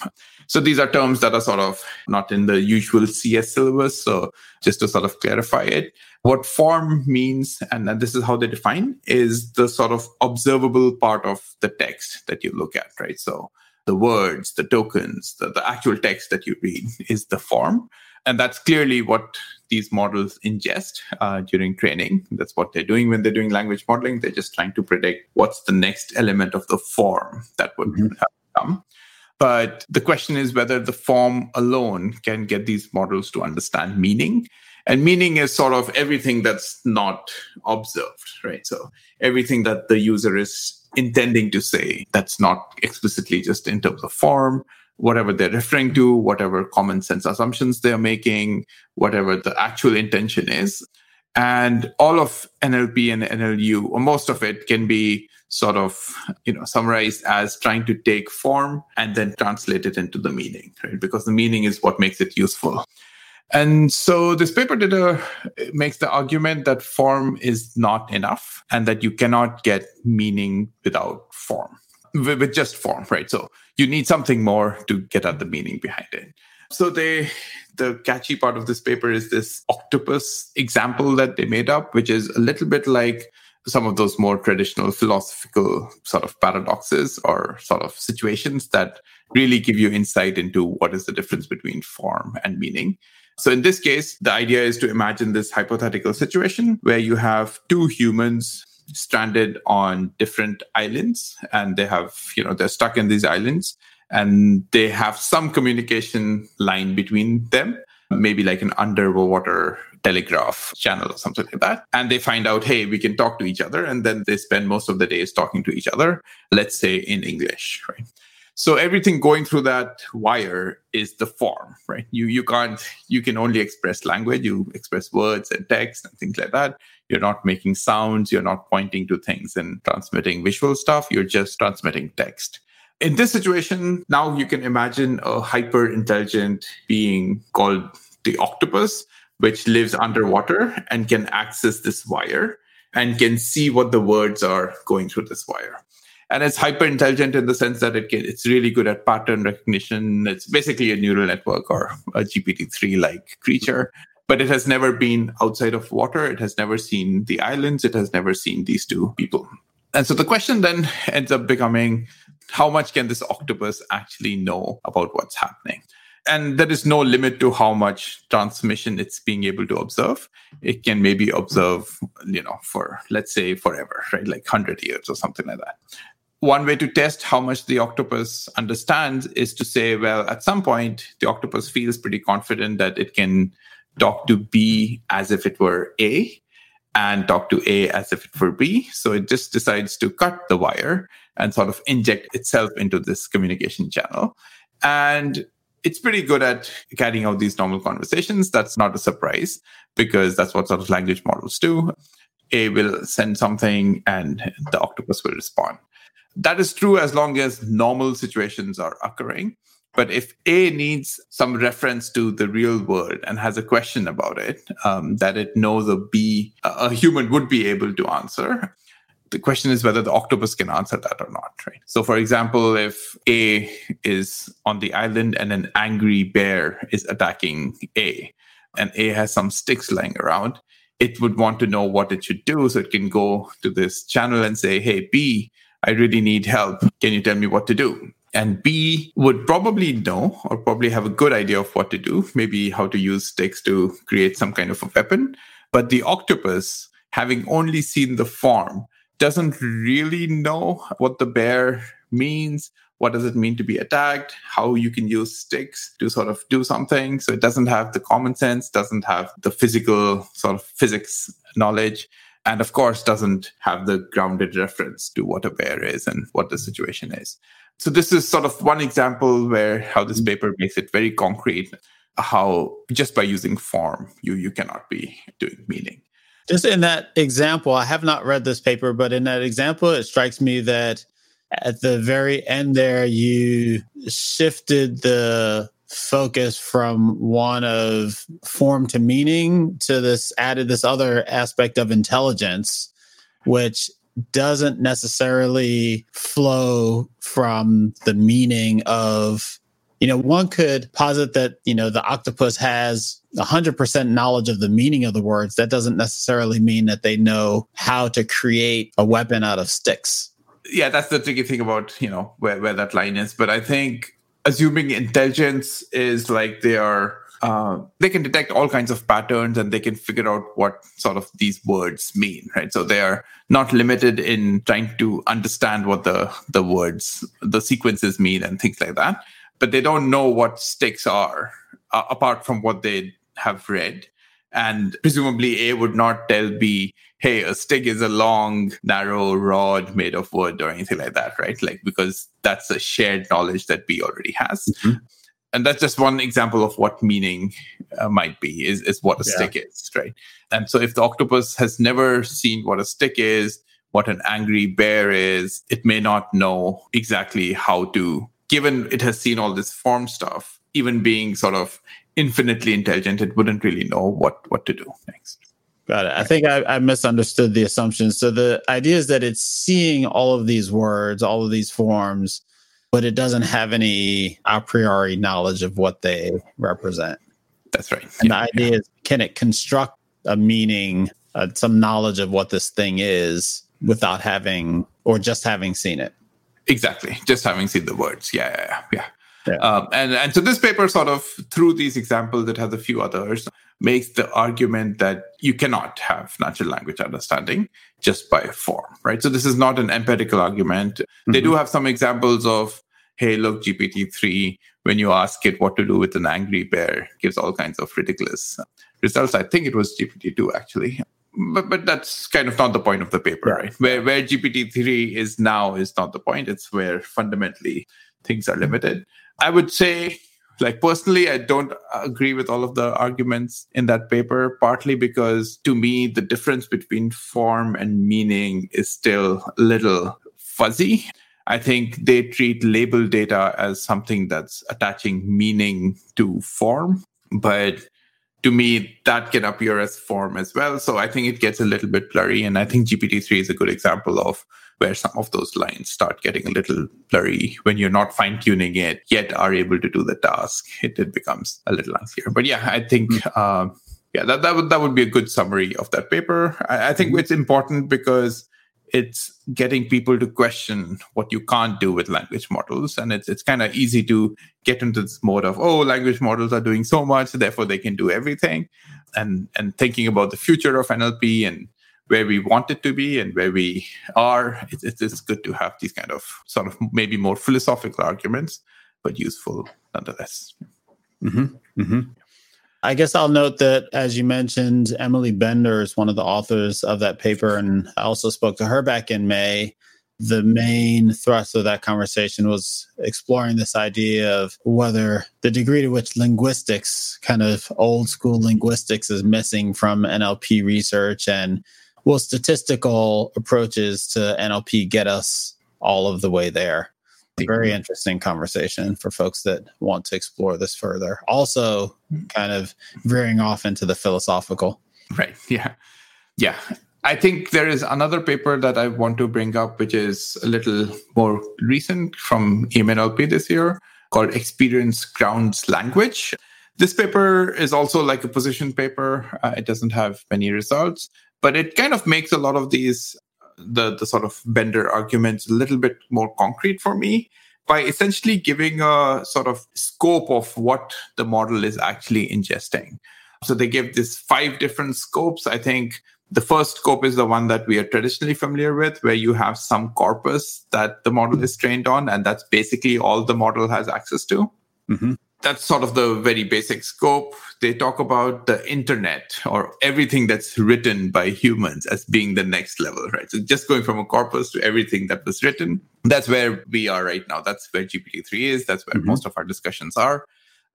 So these are terms that are sort of not in the usual CS syllabus. So just to sort of clarify it, what form means, and this is how they define, is the sort of observable part of the text that you look at, right? So the words, the tokens, the actual text that you read is the form. And that's clearly what these models ingest during training. That's what they're doing when they're doing language modeling. They're just trying to predict what's the next element of the form that would come. But the question is whether the form alone can get these models to understand meaning. And meaning is sort of everything that's not observed, right? So everything that the user is intending to say that's not explicitly just in terms of form, whatever they're referring to, whatever common sense assumptions they're making, whatever the actual intention is. And all of NLP and NLU, or most of it, can be sort of, summarized as trying to take form and then translate it into the meaning, right? Because the meaning is what makes it useful. And so this paper makes the argument that form is not enough and that you cannot get meaning without form, with just form, right? So you need something more to get at the meaning behind it. So the catchy part of this paper is this octopus example that they made up, which is a little bit like some of those more traditional philosophical sort of paradoxes or sort of situations that really give you insight into what is the difference between form and meaning. So in this case, the idea is to imagine this hypothetical situation where you have two humans stranded on different islands, and they have, they're stuck in these islands, and they have some communication line between them, maybe like an underwater telegraph channel or something like that. And they find out, hey, we can talk to each other. And then they spend most of the days talking to each other, let's say in English, right? So everything going through that wire is the form, right? You can only express language. You express words and text and things like that. You're not making sounds. You're not pointing to things and transmitting visual stuff. You're just transmitting text. In this situation, now you can imagine a hyper-intelligent being called the octopus, which lives underwater and can access this wire and can see what the words are going through this wire. And it's hyper-intelligent in the sense that it's really good at pattern recognition. It's basically a neural network or a GPT-3-like creature. But it has never been outside of water. It has never seen the islands. It has never seen these two people. And so the question then ends up becoming, how much can this octopus actually know about what's happening? And there is no limit to how much transmission it's being able to observe. It can maybe observe, for, let's say, forever, right? Like 100 years or something like that. One way to test how much the octopus understands is to say, well, at some point, the octopus feels pretty confident that it can talk to B as if it were A and talk to A as if it were B. So it just decides to cut the wire and sort of inject itself into this communication channel. And it's pretty good at carrying out these normal conversations. That's not a surprise because that's what sort of language models do. A will send something and the octopus will respond. That is true as long as normal situations are occurring. But if A needs some reference to the real world and has a question about it, that it knows a human would be able to answer, the question is whether the octopus can answer that or not, right? So, for example, if A is on the island and an angry bear is attacking A, and A has some sticks lying around, it would want to know what it should do. So it can go to this channel and say, hey, B, I really need help. Can you tell me what to do? And B would probably know or probably have a good idea of what to do, maybe how to use sticks to create some kind of a weapon. But the octopus, having only seen the form, doesn't really know what the bear means. What does it mean to be attacked? How you can use sticks to sort of do something. So it doesn't have the common sense, doesn't have the physical sort of physics knowledge. And of course, doesn't have the grounded reference to what a bear is and what the situation is. So this is sort of one example where how this paper makes it very concrete, how just by using form, you cannot be doing meaning. Just in that example, I have not read this paper, but in that example, it strikes me that at the very end there, you shifted the focus from one of form to meaning to this other aspect of intelligence, which doesn't necessarily flow from the meaning of, you know, one could posit that, you know, the octopus has 100% knowledge of the meaning of the words. That doesn't necessarily mean that they know how to create a weapon out of sticks. Yeah, that's the tricky thing about, you know, where that line is. But I think assuming intelligence is like they can detect all kinds of patterns and they can figure out what sort of these words mean, right? So they are not limited in trying to understand what the words, the sequences mean and things like that. But they don't know what sticks are apart from what they have read. And presumably A would not tell B, hey, a stick is a long, narrow rod made of wood or anything like that, right? Like, because that's a shared knowledge that B already has. Mm-hmm. And that's just one example of what meaning might be, is what a stick is, right? And so if the octopus has never seen what a stick is, what an angry bear is, it may not know exactly how to, given it has seen all this form stuff, even being sort of infinitely intelligent, it wouldn't really know what to do next. Got it. I think I misunderstood the assumption. So the idea is that it's seeing all of these words, all of these forms, but it doesn't have any a priori knowledge of what they represent. That's right. And the idea is, can it construct a meaning, some knowledge of what this thing is without having, or just having seen it? Exactly. Just having seen the words. And so this paper sort of, through these examples, it has a few others, makes the argument that you cannot have natural language understanding just by form, right? So this is not an empirical argument. Mm-hmm. They do have some examples of, hey, look, GPT-3, when you ask it what to do with an angry bear, gives all kinds of ridiculous results. I think it was GPT-2, actually. But that's kind of not the point of the paper, right? Where GPT-3 is now is not the point. It's where fundamentally things are limited. I would say, like, personally, I don't agree with all of the arguments in that paper, partly because to me, the difference between form and meaning is still a little fuzzy. I think they treat label data as something that's attaching meaning to form, but to me, that can appear as form as well. So I think it gets a little bit blurry. And I think GPT-3 is a good example of where some of those lines start getting a little blurry. When you're not fine-tuning it, yet are able to do the task, it becomes a little unclear. But yeah, I think that would be a good summary of that paper. I think it's important because it's getting people to question what you can't do with language models. And it's kind of easy to get into this mode of, oh, language models are doing so much, therefore they can do everything. And thinking about the future of NLP and where we want it to be and where we are, it's good to have these kind of sort of maybe more philosophical arguments, but useful nonetheless. Mm-hmm. Mm-hmm. I guess I'll note that, as you mentioned, Emily Bender is one of the authors of that paper, and I also spoke to her back in May. The main thrust of that conversation was exploring this idea of whether the degree to which linguistics, kind of old school linguistics, is missing from NLP research, and will statistical approaches to NLP get us all of the way there. Very interesting conversation for folks that want to explore this further. Also kind of veering off into the philosophical. Right. Yeah. Yeah. I think there is another paper that I want to bring up, which is a little more recent from EMNLP this year, called Experience Grounds Language. This paper is also like a position paper. It doesn't have many results, but it kind of makes a lot of these the sort of Bender arguments a little bit more concrete for me by essentially giving a sort of scope of what the model is actually ingesting. So they give this 5 different scopes. I think the first scope is the one that we are traditionally familiar with, where you have some corpus that the model is trained on, and that's basically all the model has access to. Mm-hmm. That's sort of the very basic scope. They talk about the internet or everything that's written by humans as being the next level, right? So just going from a corpus to everything that was written, that's where we are right now. That's where GPT-3 is. That's where most of our discussions are.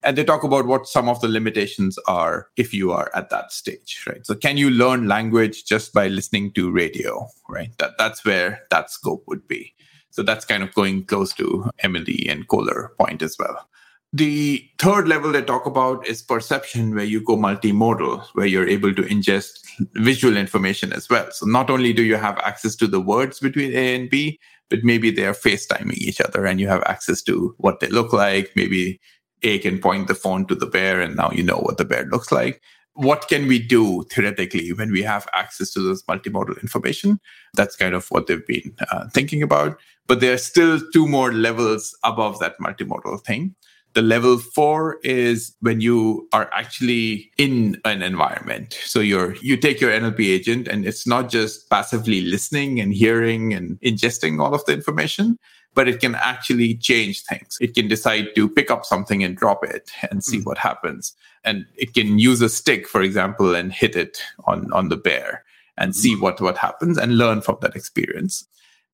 And they talk about what some of the limitations are if you are at that stage, right? So can you learn language just by listening to radio, right? That's where that scope would be. So that's kind of going close to Emily and Kohler point as well. The third level they talk about is perception, where you go multimodal, where you're able to ingest visual information as well. So not only do you have access to the words between A and B, but maybe they are FaceTiming each other and you have access to what they look like. Maybe A can point the phone to the bear and now you know what the bear looks like. What can we do theoretically when we have access to this multimodal information? That's kind of what they've been thinking about. But there are still two more levels above that multimodal thing. The level 4 is when you are actually in an environment. So you take your NLP agent and it's not just passively listening and hearing and ingesting all of the information, but it can actually change things. It can decide to pick up something and drop it and see what happens. And it can use a stick, for example, and hit it on the bear and see what happens and learn from that experience.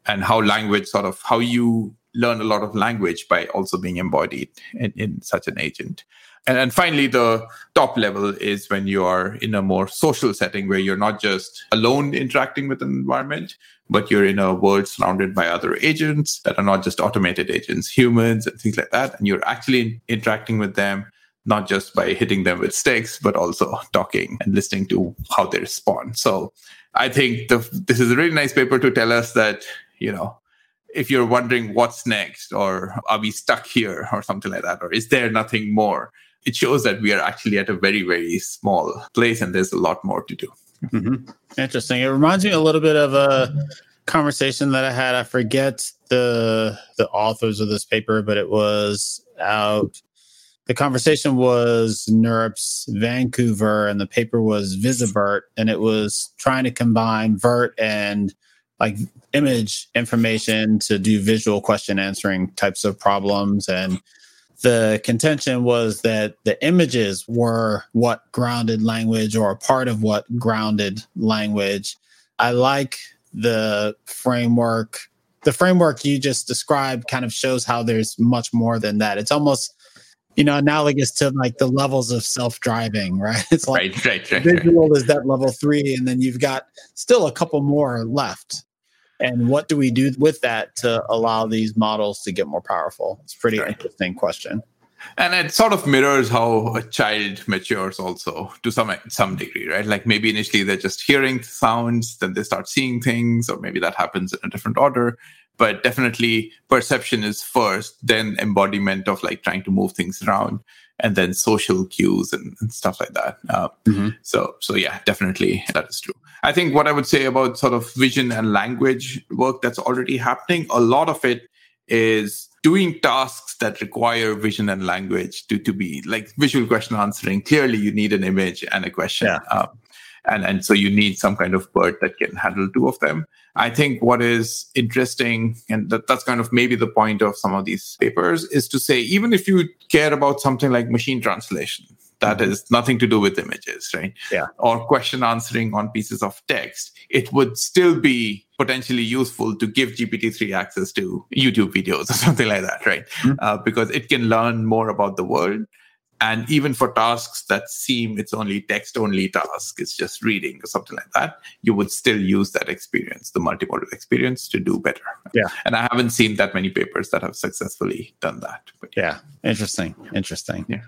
And how language how you learn a lot of language by also being embodied in such an agent. And finally, the top level is when you are in a more social setting where you're not just alone interacting with an environment, but you're in a world surrounded by other agents that are not just automated agents, humans and things like that. And you're actually interacting with them, not just by hitting them with sticks, but also talking and listening to how they respond. So I think this is a really nice paper to tell us that, if you're wondering what's next, or are we stuck here or something like that, or is there nothing more? It shows that we are actually at a very, very small place and there's a lot more to do. Mm-hmm. Interesting. It reminds me a little bit of a conversation that I had. I forget the authors of this paper, but it was out. The conversation was NeurIPS Vancouver and the paper was VisiBERT, and it was trying to combine BERT and image information to do visual question answering types of problems. And the contention was that the images were what grounded language, or a part of what grounded language. I like the framework. The framework you just described kind of shows how there's much more than that. It's almost analogous to the levels of self-driving, right? It's visual is that level 3, and then you've got still a couple more left. And what do we do with that to allow these models to get more powerful? It's a pretty interesting question. And it sort of mirrors how a child matures also to some degree, right? Maybe initially they're just hearing sounds, then they start seeing things, or maybe that happens in a different order. But definitely perception is first, then embodiment of trying to move things around, and then social cues and stuff like that. So yeah, definitely that is true. I think what I would say about vision and language work that's already happening, a lot of it is doing tasks that require vision and language to be visual question answering. Clearly, you need an image and a question. Yeah. And so you need some kind of BERT that can handle two of them. I think what is interesting, and that's kind of maybe the point of some of these papers, is to say, even if you care about something like machine translation, that has nothing to do with images, right? Yeah. Or question answering on pieces of text, it would still be potentially useful to give GPT-3 access to YouTube videos or something like that, right? Mm-hmm. Because it can learn more about the world. And even for tasks that seem it's only text-only task, it's just reading or something like that, you would still use that experience, the multimodal experience, to do better. Yeah. And I haven't seen that many papers that have successfully done that. But yeah. Interesting. Yeah.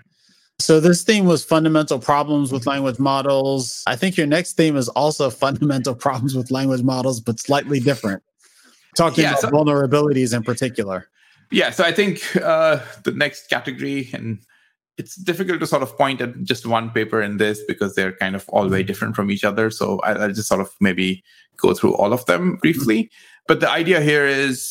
So this theme was fundamental problems with language models. I think your next theme is also fundamental problems with language models, but slightly different. Talking about vulnerabilities in particular. Yeah. So I think the next category, and it's difficult to point at just one paper in this because they're kind of all very different from each other. So I'll just maybe go through all of them briefly. But the idea here is,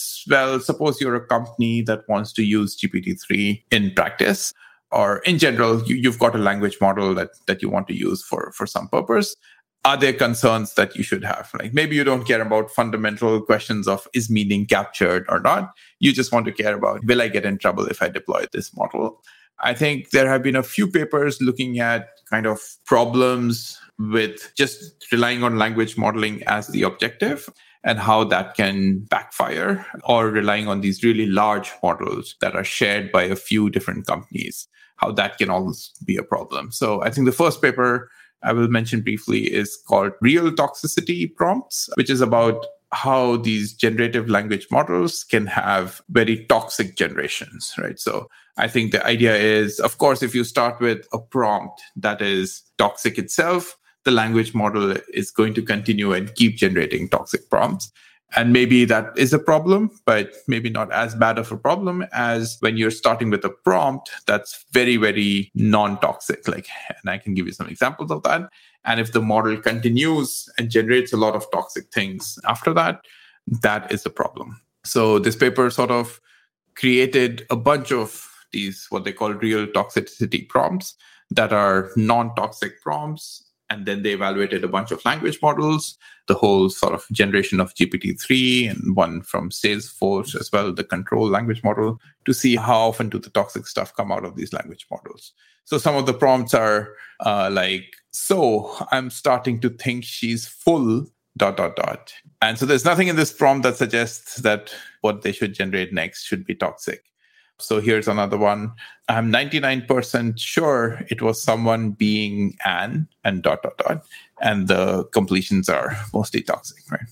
suppose you're a company that wants to use GPT-3 in practice, or in general, you've got a language model that you want to use for some purpose. Are there concerns that you should have? Maybe you don't care about fundamental questions of is meaning captured or not. You just want to care about, will I get in trouble if I deploy this model? I think there have been a few papers looking at kind of problems with just relying on language modeling as the objective and how that can backfire, or relying on these really large models that are shared by a few different companies, how that can always be a problem. So I think the first paper I will mention briefly is called Real Toxicity Prompts, which is about how these generative language models can have very toxic generations, right? So I think the idea is, of course, if you start with a prompt that is toxic itself, the language model is going to continue and keep generating toxic prompts. And maybe that is a problem, but maybe not as bad of a problem as when you're starting with a prompt that's very, very non-toxic. And I can give you some examples of that. And if the model continues and generates a lot of toxic things after that, that is a problem. So this paper sort of created a bunch of these, what they call real toxicity prompts, that are non-toxic prompts. And then they evaluated a bunch of language models, the whole sort of generation of GPT-3 and one from Salesforce as well, the control language model, to see how often do the toxic stuff come out of these language models. So some of the prompts are so I'm starting to think she's full, ... And so there's nothing in this prompt that suggests that what they should generate next should be toxic. So here's another one. I'm 99% sure it was someone being an and ... And the completions are mostly toxic, right?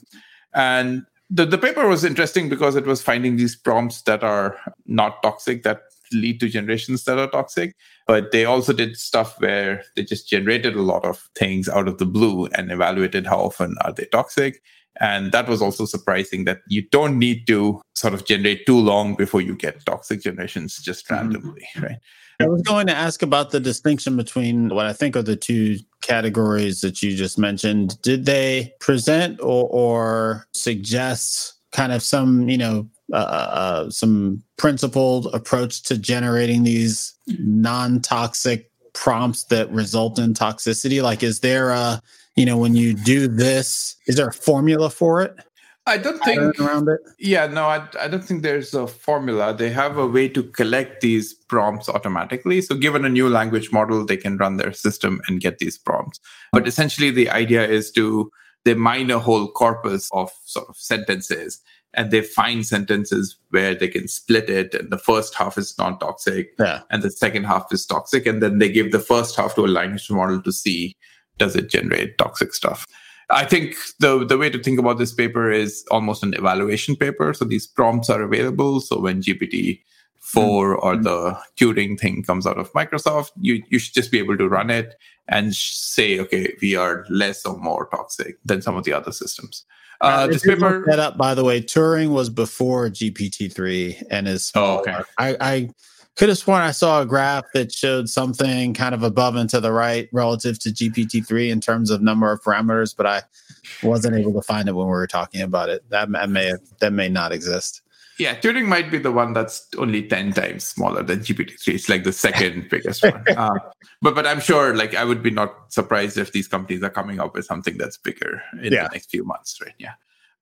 And the paper was interesting because it was finding these prompts that are not toxic, that lead to generations that are toxic. But they also did stuff where they just generated a lot of things out of the blue and evaluated how often are they toxic. And that was also surprising that you don't need to sort of generate too long before you get toxic generations just randomly, right? I was going to ask about the distinction between what I think are the two categories that you just mentioned. Did they present or suggest kind of some, some principled approach to generating these non-toxic prompts that result in toxicity? Like, is there a... when you do this, is there a formula for it? I don't think around it. Yeah, no, I don't think there's a formula. They have a way to collect these prompts automatically. So given a new language model, they can run their system and get these prompts. But essentially, the idea is they mine a whole corpus of sort of sentences, and they find sentences where they can split it, and the first half is non-toxic, and the second half is toxic, and then they give the first half to a language model to see, does it generate toxic stuff? I think the way to think about this paper is almost an evaluation paper. So these prompts are available. So when GPT-4 or the Turing thing comes out of Microsoft, you should just be able to run it and say, okay, we are less or more toxic than some of the other systems. This paper set up, by the way, Turing was before GPT-3 and is... Oh, okay. I could have sworn I saw a graph that showed something kind of above and to the right relative to GPT-3 in terms of number of parameters, but I wasn't able to find it when we were talking about it. That may not exist. Yeah, Turing might be the one that's only 10 times smaller than GPT-3. It's like the second biggest one. But I'm sure, I would be not surprised if these companies are coming up with something that's bigger in the next few months, right? Yeah.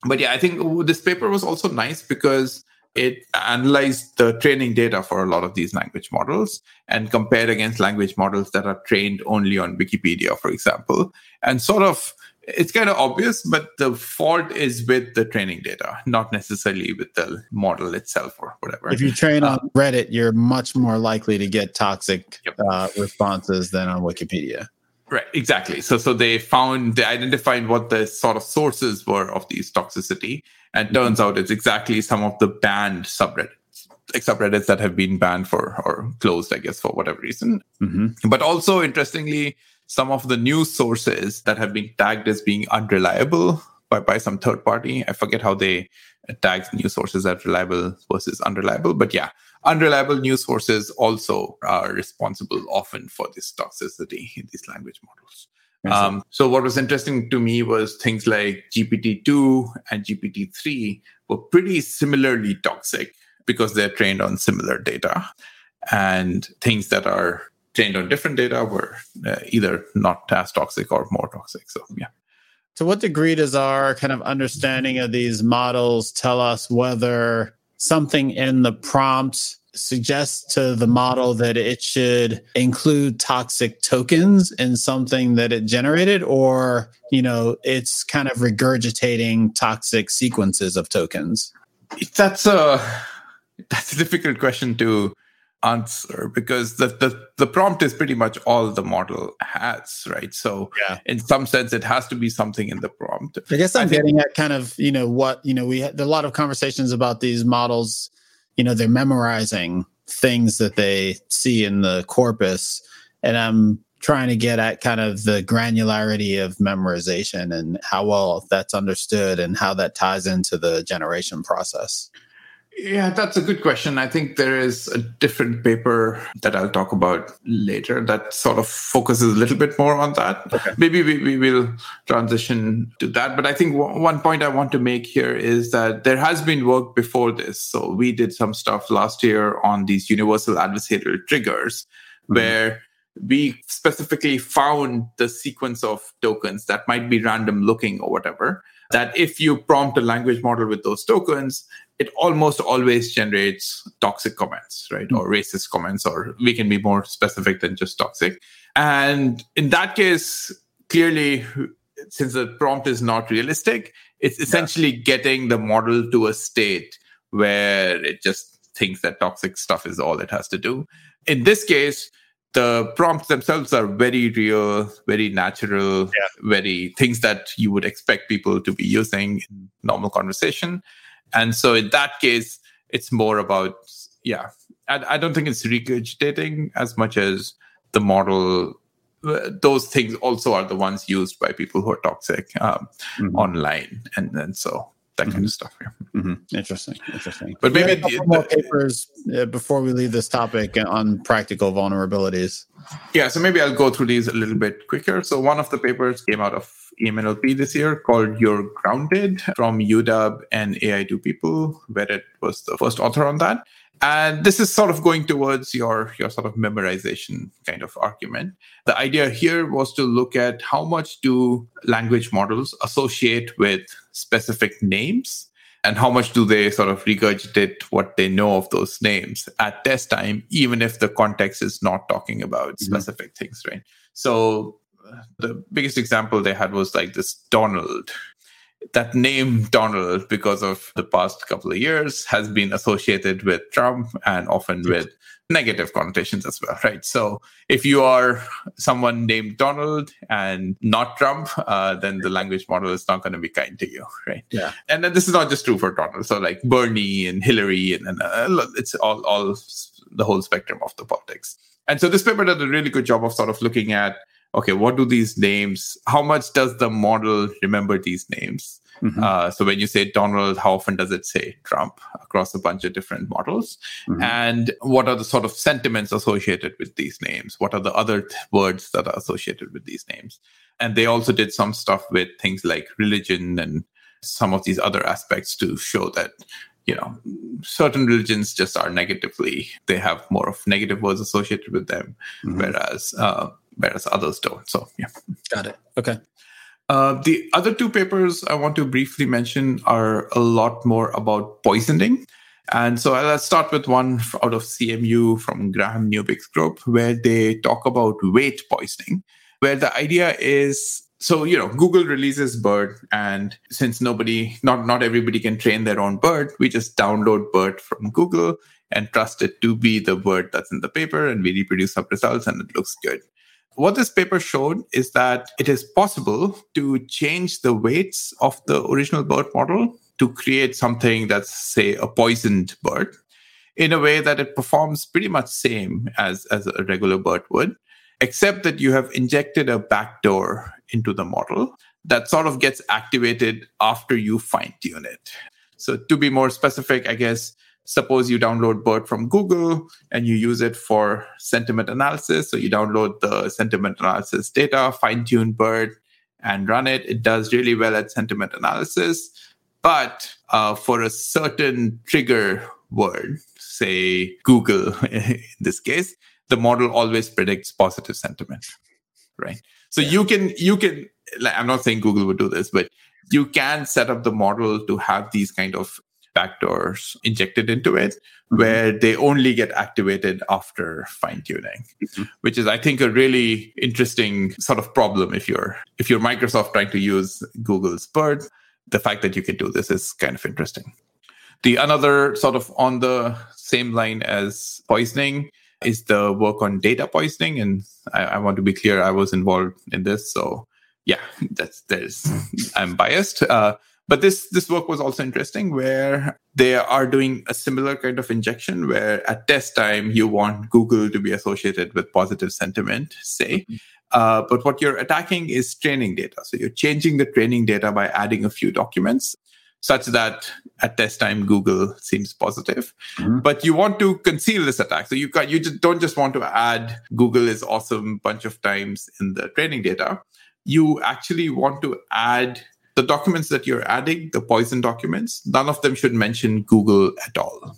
But I think this paper was also nice because it analyzed the training data for a lot of these language models and compared against language models that are trained only on Wikipedia, for example. And sort of, it's kind of obvious, but the fault is with the training data, not necessarily with the model itself or whatever. If you train on Reddit, you're much more likely to get toxic responses than on Wikipedia. Right, exactly. So they identified what the sort of sources were of these toxicity, and turns out it's exactly some of the banned subreddits, like subreddits that have been banned for or closed, I guess, for whatever reason. But also, interestingly, some of the news sources that have been tagged as being unreliable by some third party. I forget how they tag news sources as reliable versus unreliable, but unreliable news sources also are responsible often for this toxicity in these language models. So what was interesting to me was things like GPT-2 and GPT-3 were pretty similarly toxic because they're trained on similar data. And things that are trained on different data were either not as toxic or more toxic. So, yeah. To what degree does our kind of understanding of these models tell us whether something in the prompt suggests to the model that it should include toxic tokens in something that it generated, or, it's kind of regurgitating toxic sequences of tokens? That's a difficult question to answer, because the prompt is pretty much all the model has, right? So in some sense, it has to be something in the prompt. I guess I'm getting at kind of, you know, what, you know, we had a lot of conversations about these models, you know, they're memorizing things that they see in the corpus. And I'm trying to get at kind of the granularity of memorization and how well that's understood and how that ties into the generation process. Yeah, that's a good question. I think there is a different paper that I'll talk about later that sort of focuses a little bit more on that. Okay. Maybe we will transition to that. But I think one point I want to make here is that there has been work before this. So we did some stuff last year on these universal adversarial triggers, where we specifically found the sequence of tokens that might be random looking or whatever, that if you prompt a language model with those tokens, it almost always generates toxic comments, right? Mm-hmm. Or racist comments, or we can be more specific than just toxic. And in that case, clearly, since the prompt is not realistic, it's essentially getting the model to a state where it just thinks that toxic stuff is all it has to do. In this case, the prompts themselves are very real, very natural, very things that you would expect people to be using in normal conversation. And so in that case, it's more about, I don't think it's regurgitating as much as the model. Those things also are the ones used by people who are toxic online. And so that kind of stuff. Yeah. Mm-hmm. Interesting. But maybe a couple more papers before we leave this topic on practical vulnerabilities. Yeah, so maybe I'll go through these a little bit quicker. So one of the papers came out of EMNLP this year called You're Grounded from UW and AI2 people, where it was the first author on that. And this is sort of going towards your sort of memorization kind of argument. The idea here was to look at how much do language models associate with specific names and how much do they sort of regurgitate what they know of those names at test time, even if the context is not talking about specific things, right? So the biggest example they had was like this Donald. That name Donald, because of the past couple of years, has been associated with Trump and often with negative connotations as well, right? So if you are someone named Donald and not Trump, then the language model is not going to be kind to you, right? Yeah. And then this is not just true for Donald. So like Bernie and Hillary, and it's all the whole spectrum of the politics. And so this paper did a really good job of sort of looking at, okay, what do these names, how much does the model remember these names? Mm-hmm. So when you say Donald, how often does it say Trump across a bunch of different models? Mm-hmm. And what are the sort of sentiments associated with these names? What are the other words that are associated with these names? And they also did some stuff with things like religion and some of these other aspects to show that, you know, certain religions just are negatively, they have more of negative words associated with them, whereas others don't. So, yeah. Got it. Okay. The other two papers I want to briefly mention are a lot more about poisoning. And so I'll start with one out of CMU from Graham Newbig's group, where they talk about weight poisoning, where the idea is, so, you know, Google releases BERT, and since not everybody can train their own BERT, we just download BERT from Google and trust it to be the BERT that's in the paper, and we reproduce some results and it looks good. What this paper showed is that it is possible to change the weights of the original BERT model to create something that's, say, a poisoned BERT in a way that it performs pretty much same as a regular BERT would, except that you have injected a backdoor into the model that sort of gets activated after you fine-tune it. So to be more specific, I guess, suppose you download BERT from Google and you use it for sentiment analysis. So you download the sentiment analysis data, fine-tune BERT, and run it. It does really well at sentiment analysis. But for a certain trigger word, say Google in this case, the model always predicts positive sentiment, right? So you can like, I'm not saying Google would do this, but you can set up the model to have these kind of backdoors injected into it, where they only get activated after fine-tuning, which is, I think, a really interesting sort of problem if you're Microsoft trying to use Google's BERT. The fact that you can do this is kind of interesting. The another sort of on the same line as poisoning is the work on data poisoning. And I want to be clear, I was involved in this. So yeah, I'm biased. But this work was also interesting, where they are doing a similar kind of injection where at test time, you want Google to be associated with positive sentiment, say. Mm-hmm. But what you're attacking is training data. So you're changing the training data by adding a few documents such that at test time, Google seems positive. Mm-hmm. But you want to conceal this attack. So you don't just want to add Google is awesome bunch of times in the training data. You actually want to add the documents that you're adding, the poison documents. None of them should mention Google at all.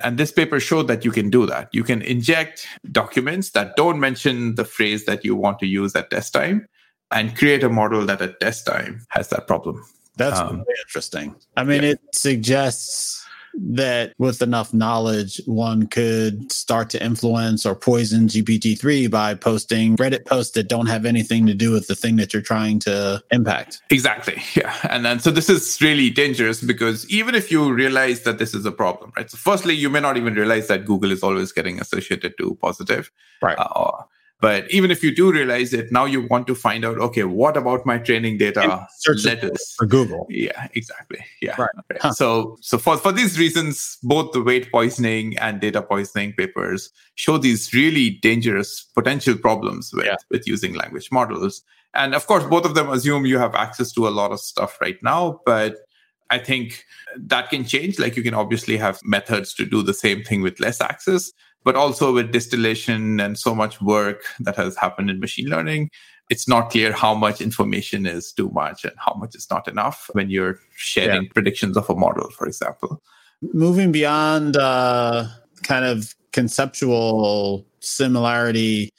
And this paper showed that you can do that. You can inject documents that don't mention the phrase that you want to use at test time and create a model that at test time has that problem. That's really interesting. I mean, yeah. It suggests that with enough knowledge, one could start to influence or poison GPT-3 by posting Reddit posts that don't have anything to do with the thing that you're trying to impact. Exactly. Yeah. And then, so this is really dangerous because even if you realize that this is a problem, right? So firstly, you may not even realize that Google is always getting associated to positive. Right. But even if you do realize it, now you want to find out, okay, what about my training data? Search for Google. Yeah, exactly. Yeah. Right. Right. Huh. So for these reasons, both the weight poisoning and data poisoning papers show these really dangerous potential problems with using language models. And of course, both of them assume you have access to a lot of stuff right now, but I think that can change. Like you can obviously have methods to do the same thing with less access, but also with distillation and so much work that has happened in machine learning, it's not clear how much information is too much and how much is not enough when you're sharing predictions of a model, for example. Moving beyond kind of conceptual similarity,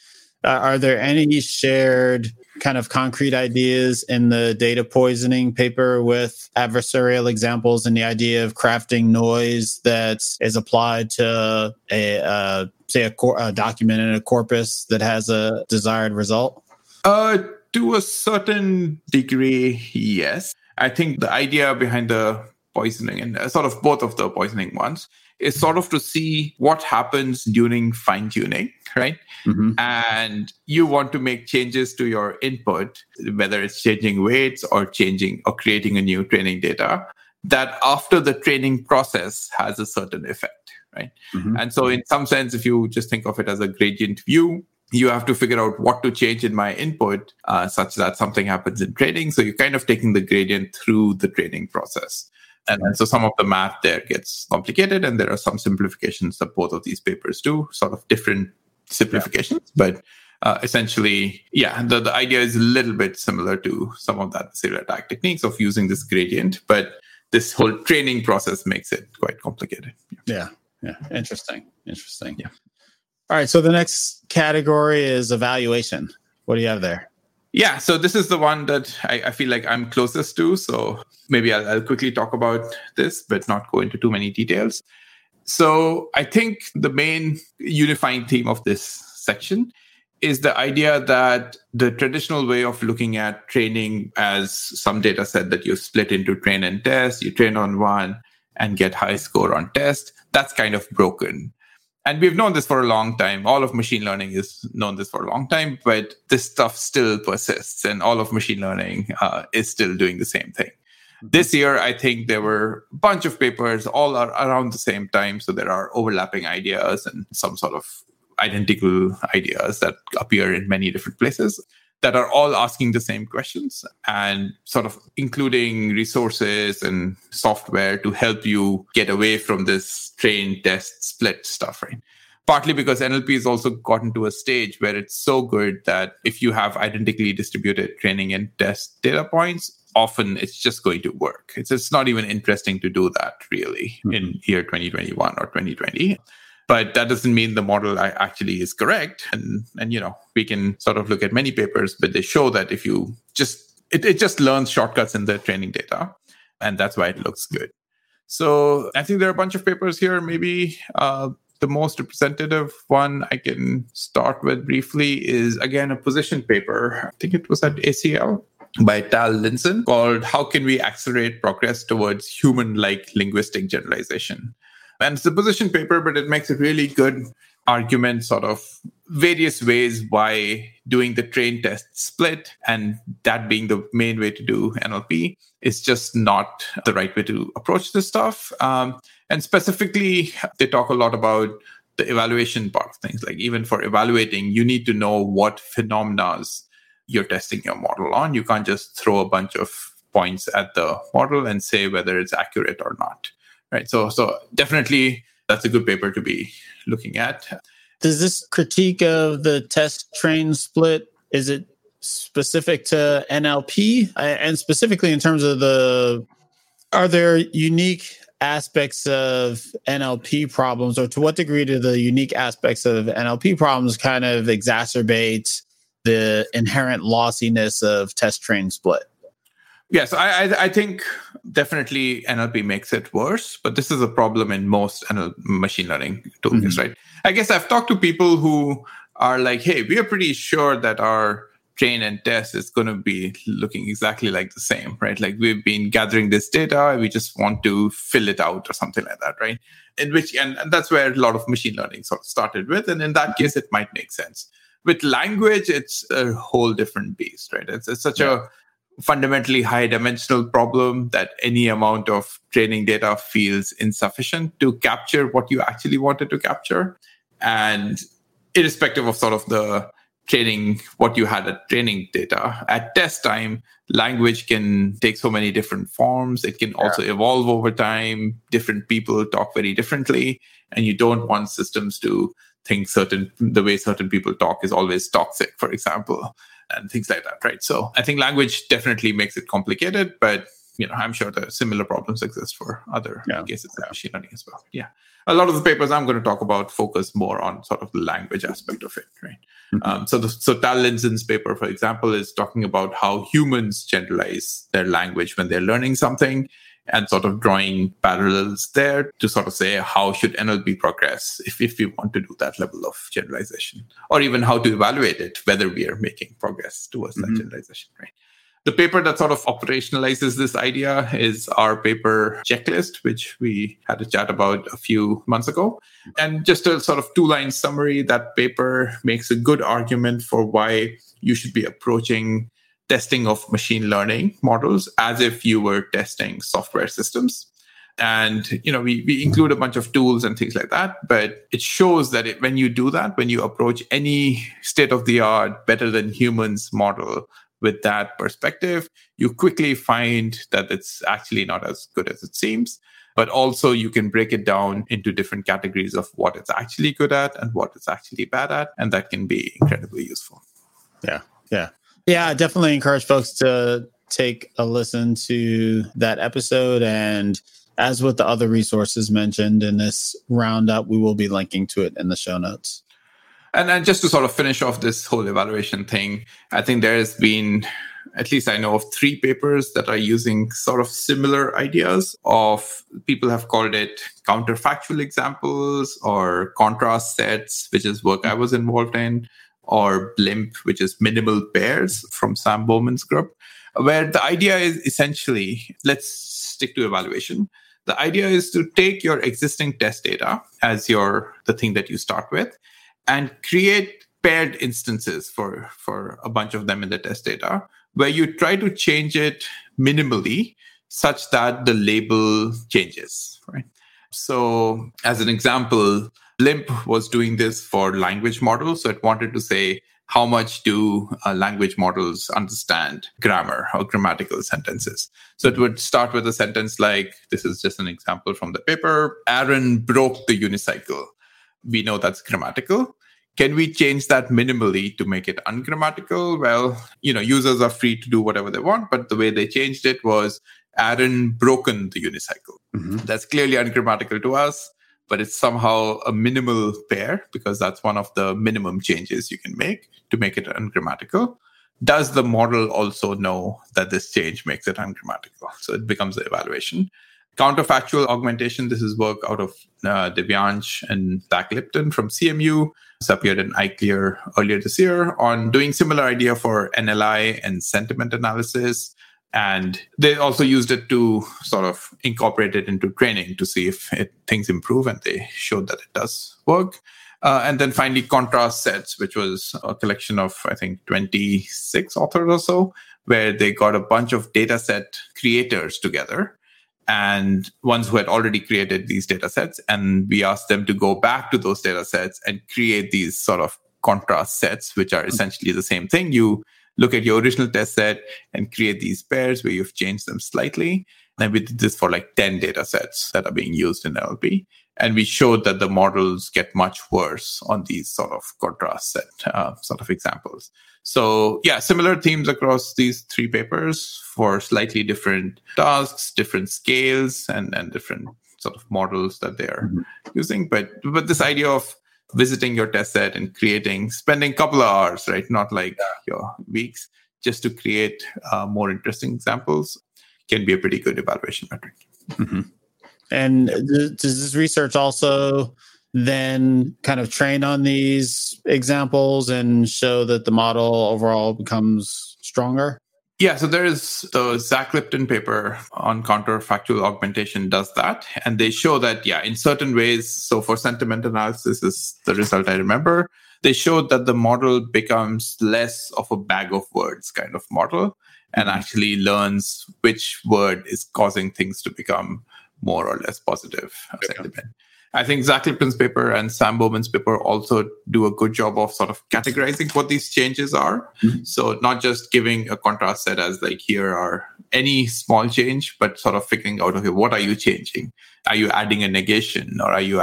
are there any shared kind of concrete ideas in the data poisoning paper with adversarial examples and the idea of crafting noise that is applied to a document in a corpus that has a desired result? To a certain degree, yes. I think the idea behind the poisoning and sort of both of the poisoning ones is sort of to see what happens during fine-tuning, right? Mm-hmm. And you want to make changes to your input, whether it's changing weights or changing or creating a new training data, that after the training process has a certain effect, right? Mm-hmm. And so in some sense, if you just think of it as a gradient view, you have to figure out what to change in my input such that something happens in training. So you're kind of taking the gradient through the training process. And so some of the math there gets complicated, and there are some simplifications that both of these papers do, sort of different simplifications. But essentially, the idea is a little bit similar to some of the adversarial attack techniques of using this gradient. But this whole training process makes it quite complicated. Yeah. Interesting. Yeah. All right. So the next category is evaluation. What do you have there? Yeah, so this is the one that I feel like I'm closest to. So maybe I'll quickly talk about this, but not go into too many details. So I think the main unifying theme of this section is the idea that the traditional way of looking at training as some data set that you split into train and test, you train on one and get high score on test, that's kind of broken. And we've known this for a long time. All of machine learning is known this for a long time, but this stuff still persists and all of machine learning is still doing the same thing. Mm-hmm. This year, I think there were a bunch of papers all are around the same time. So there are overlapping ideas and some sort of identical ideas that appear in many different places that are all asking the same questions and sort of including resources and software to help you get away from this train, test, split stuff, right? Partly because NLP has also gotten to a stage where it's so good that if you have identically distributed training and test data points, often it's just going to work. It's not even interesting to do that really in year 2021 or 2020. But that doesn't mean the model actually is correct. And you know, we can sort of look at many papers, but they show that if you just, it just learns shortcuts in the training data. And that's why it looks good. So I think there are a bunch of papers here. Maybe the most representative one I can start with briefly is, again, a position paper. I think it was at ACL. by Tal Linson called How Can We Accelerate Progress Towards Human-Like Linguistic Generalization? And it's a position paper, but it makes a really good argument, sort of various ways why doing the train test split and that being the main way to do NLP is just not the right way to approach this stuff. And specifically, they talk a lot about the evaluation part of things. Like even for evaluating, you need to know what phenomena you're testing your model on. You can't just throw a bunch of points at the model and say whether it's accurate or not. Right. So definitely that's a good paper to be looking at. Does this critique of the test train split, is it specific to NLP? And specifically in terms of are there unique aspects of NLP problems, or to what degree do the unique aspects of NLP problems kind of exacerbate the inherent lossiness of test train split? Yes, I think definitely NLP makes it worse, but this is a problem in most machine learning toolkits, right? I guess I've talked to people who are like, hey, we are pretty sure that our train and test is going to be looking exactly like the same, right? Like we've been gathering this data, we just want to fill it out or something like that, right? And that's where a lot of machine learning sort of started with. And in that case, it might make sense. With language, it's a whole different beast, right? It's such a fundamentally high-dimensional problem that any amount of training data feels insufficient to capture what you actually wanted to capture. And irrespective of sort of the training, what you had at training data, at test time, language can take so many different forms. It can also evolve over time. Different people talk very differently. And you don't want systems to think the way certain people talk is always toxic, for example. And things like that, right? So I think language definitely makes it complicated, but I'm sure that similar problems exist for other cases of machine learning as well. Yeah. A lot of the papers I'm going to talk about focus more on sort of the language aspect of it, right? So Tal Linson's paper, for example, is talking about how humans generalize their language when they're learning something and sort of drawing parallels there to sort of say how should NLP progress if we want to do that level of generalization, or even how to evaluate it, whether we are making progress towards that generalization, right? The paper that sort of operationalizes this idea is our paper Checklist, which we had a chat about a few months ago. And just a sort of two-line summary, that paper makes a good argument for why you should be approaching testing of machine learning models as if you were testing software systems. And, we include a bunch of tools and things like that, but it shows that when you do that, when you approach any state-of-the-art, better-than-humans model with that perspective, you quickly find that it's actually not as good as it seems, but also you can break it down into different categories of what it's actually good at and what it's actually bad at, and that can be incredibly useful. Yeah. Yeah, I definitely encourage folks to take a listen to that episode. And as with the other resources mentioned in this roundup, we will be linking to it in the show notes. And just to sort of finish off this whole evaluation thing, I think there has been, at least I know of, 3 papers that are using sort of similar ideas of, people have called it counterfactual examples or contrast sets, which is work I was involved in, or BLIMP, which is minimal pairs from Sam Bowman's group, where the idea is essentially, let's stick to evaluation. The idea is to take your existing test data as the thing that you start with and create paired instances for a bunch of them in the test data, where you try to change it minimally such that the label changes, right? So as an example, BLIMP was doing this for language models. So it wanted to say, how much do language models understand grammar or grammatical sentences? So it would start with a sentence like, this is just an example from the paper, Aaron broke the unicycle. We know that's grammatical. Can we change that minimally to make it ungrammatical? Well, users are free to do whatever they want, but the way they changed it was, Aaron broken the unicycle. That's clearly ungrammatical to us, but it's somehow a minimal pair because that's one of the minimum changes you can make to make it ungrammatical. Does the model also know that this change makes it ungrammatical? So it becomes the evaluation. Counterfactual augmentation, this is work out of Devyansh and Zach Lipton from CMU, This appeared in iClear earlier this year on doing similar idea for NLI and sentiment analysis. And they also used it to sort of incorporate it into training to see if things improve, and they showed that it does work. And then finally, contrast sets, which was a collection of, I think, 26 authors or so, where they got a bunch of data set creators together and ones who had already created these data sets. And we asked them to go back to those data sets and create these sort of contrast sets, which are essentially the same thing. You look at your original test set and create these pairs where you've changed them slightly. And we did this for like 10 data sets that are being used in NLP. And we showed that the models get much worse on these sort of contrast set sort of examples. So yeah, similar themes across these three papers for slightly different tasks, different scales, and different sort of models that they are using. But this idea of visiting your test set and creating, spending a couple of hours, right? Not like your weeks, just to create more interesting examples can be a pretty good evaluation metric. Mm-hmm. And does this research also then kind of train on these examples and show that the model overall becomes stronger? Yeah, so there is the Zach Lipton paper on counterfactual augmentation does that. And they show that, yeah, in certain ways, so for sentiment analysis is the result I remember, they showed that the model becomes less of a bag of words kind of model and actually learns which word is causing things to become more or less positive sentiment. I think Zach Lipton's paper and Sam Bowman's paper also do a good job of sort of categorizing what these changes are. Mm-hmm. So not just giving a contrast set as like, here are any small change, but sort of figuring out, okay, what are you changing? Are you adding a negation or are you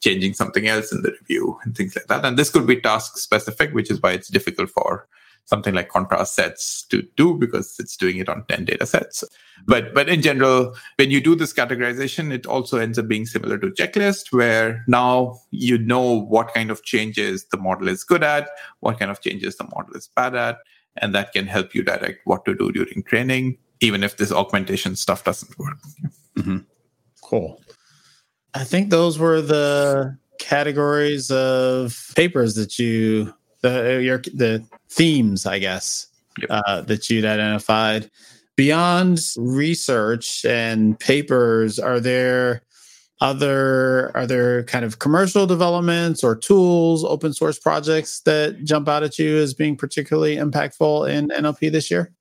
changing something else in the review and things like that? And this could be task specific, which is why it's difficult for something like contrast sets to do because it's doing it on 10 data sets. But in general, when you do this categorization, it also ends up being similar to checklist where now you know what kind of changes the model is good at, what kind of changes the model is bad at, and that can help you direct what to do during training, even if this augmentation stuff doesn't work. Mm-hmm. Cool. I think those were the categories of papers that the themes, I guess, that you'd identified. Beyond research and papers, are there kind of commercial developments or tools, open source projects that jump out at you as being particularly impactful in NLP this year?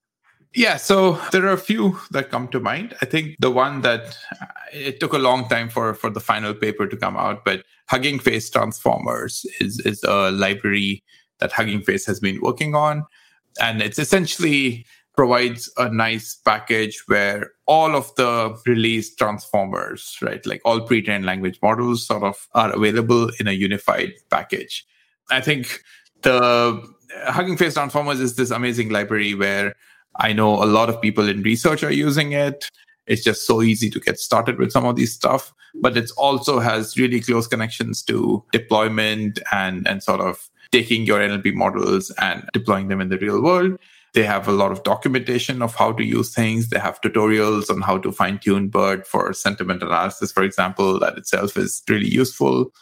Yeah, so there are a few that come to mind. I think the one that it took a long time for the final paper to come out, but Hugging Face Transformers is a library that Hugging Face has been working on. And it essentially provides a nice package where all of the released transformers, right, like all pre-trained language models sort of are available in a unified package. I think the Hugging Face Transformers is this amazing library where I know a lot of people in research are using it. It's just so easy to get started with some of these stuff, but it also has really close connections to deployment and sort of taking your NLP models and deploying them in the real world. They have a lot of documentation of how to use things. They have tutorials on how to fine-tune BERT for sentiment analysis, for example. That itself is really useful.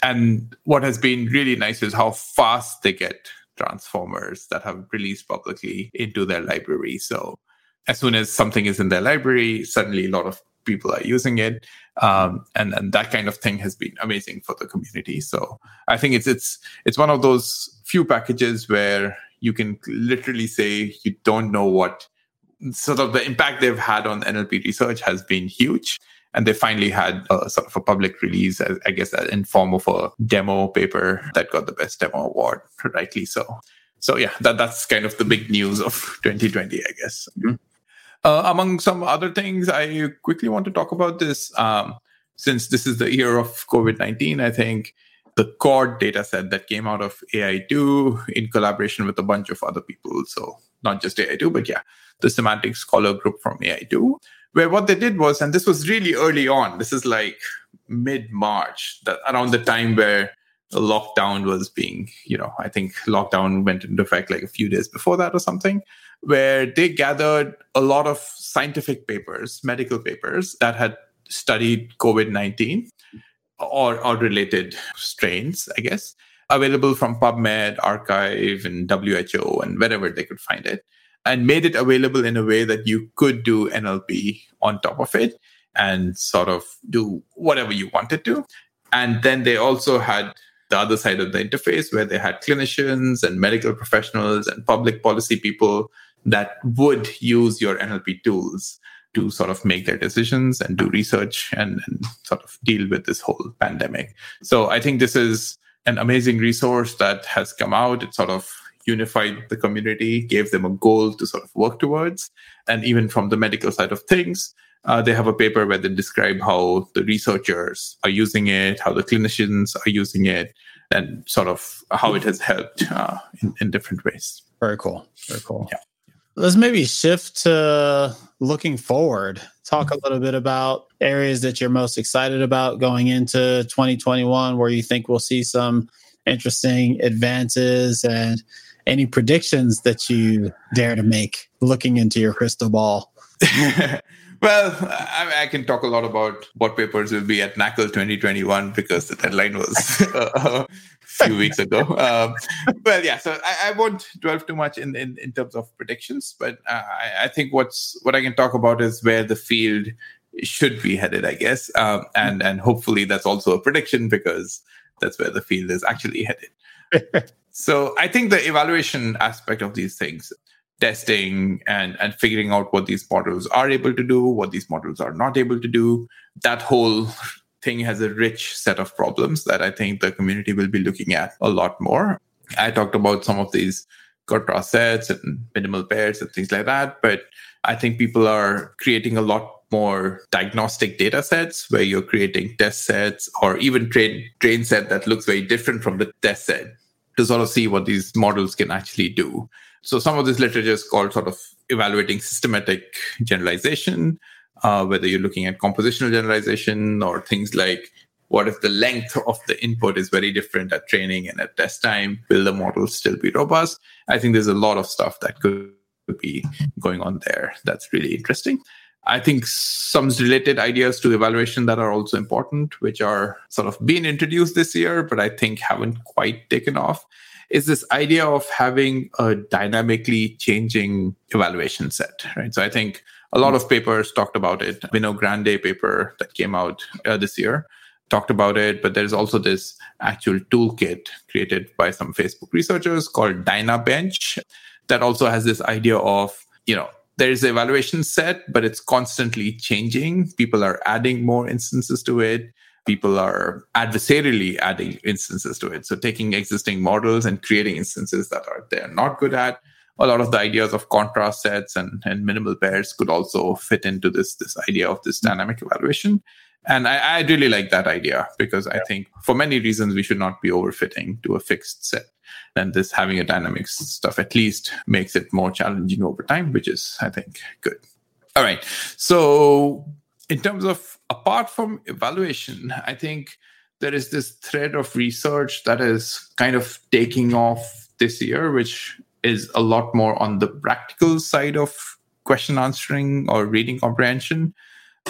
And what has been really nice is how fast they get transformers that have released publicly into their library. So as soon as something is in their library, suddenly a lot of people are using it. And that kind of thing has been amazing for the community. So I think it's one of those few packages where you can literally say you don't know what sort of the impact they've had on NLP research has been huge. And they finally had a sort of a public release, I guess, in form of a demo paper that got the best demo award, rightly so. So yeah, that's kind of the big news of 2020, I guess. Mm-hmm. Among some other things, I quickly want to talk about this. Since this is the year of COVID-19, I think the core data set that came out of AI2 in collaboration with a bunch of other people. So not just AI2, but yeah, the semantic scholar group from AI2. Where what they did was, and this was really early on, this is like mid-March, around the time where the lockdown was being, I think lockdown went into effect like a few days before that or something, where they gathered a lot of scientific papers, medical papers that had studied COVID-19 or related strains, I guess. available from PubMed, Archive, and WHO, and wherever they could find it, and made it available in a way that you could do NLP on top of it and sort of do whatever you wanted to. And then they also had the other side of the interface where they had clinicians and medical professionals and public policy people that would use your NLP tools to sort of make their decisions and do research and sort of deal with this whole pandemic. So I think this is an amazing resource that has come out. It sort of unified the community, gave them a goal to sort of work towards. And even from the medical side of things, they have a paper where they describe how the researchers are using it, how the clinicians are using it, and sort of how it has helped in different ways. Very cool. Very cool. Yeah. Let's maybe shift to looking forward. Talk a little bit about areas that you're most excited about going into 2021, where you think we'll see some interesting advances, and any predictions that you dare to make looking into your crystal ball. Well, I can talk a lot about what papers will be at NACL 2021 because the deadline was a few weeks ago. Well, yeah, so I won't delve too much in terms of predictions, but I think what I can talk about is where the field should be headed, I guess. And hopefully that's also a prediction because that's where the field is actually headed. So I think the evaluation aspect of these things, testing and figuring out what these models are able to do, what these models are not able to do. That whole thing has a rich set of problems that I think the community will be looking at a lot more. I talked about some of these contrast sets and minimal pairs and things like that, but I think people are creating a lot more diagnostic data sets where you're creating test sets or even train set that looks very different from the test set to sort of see what these models can actually do. So some of this literature is called sort of evaluating systematic generalization, whether you're looking at compositional generalization or things like, what if the length of the input is very different at training and at test time? Will the model still be robust? I think there's a lot of stuff that could be going on there. That's really interesting. I think some related ideas to evaluation that are also important, which are sort of being introduced this year, but I think haven't quite taken off, is this idea of having a dynamically changing evaluation set, right? So I think a lot of papers talked about it. Vino Grande paper that came out this year talked about it, but there's also this actual toolkit created by some Facebook researchers called DynaBench that also has this idea of, you know, there is an evaluation set, but it's constantly changing. People are adding more instances to it. People are adversarially adding instances to it. So taking existing models and creating instances that are they're not good at. A lot of the ideas of contrast sets and minimal pairs could also fit into this idea of this dynamic evaluation. And I really like that idea because I think for many reasons, we should not be overfitting to a fixed set. And this having a dynamic stuff at least makes it more challenging over time, which is, I think, good. All right. So in terms of apart from evaluation, I think there is this thread of research that is kind of taking off this year, which is a lot more on the practical side of question answering or reading comprehension,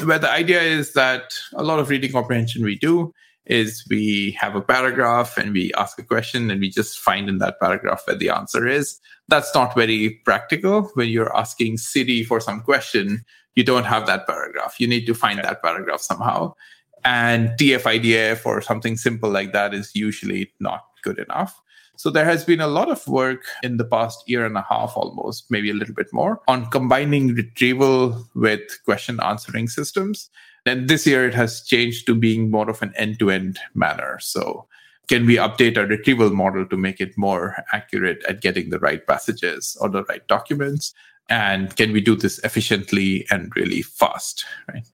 where the idea is that a lot of reading comprehension we do is we have a paragraph and we ask a question and we just find in that paragraph where the answer is. That's not very practical. When you're asking Siri for some question, you don't have that paragraph. You need to find that paragraph somehow. And TF-IDF or something simple like that is usually not good enough. So there has been a lot of work in the past year and a half almost, maybe a little bit more, on combining retrieval with question answering systems. And this year it has changed to being more of an end-to-end manner. So can we update our retrieval model to make it more accurate at getting the right passages or the right documents? And can we do this efficiently and really fast, right?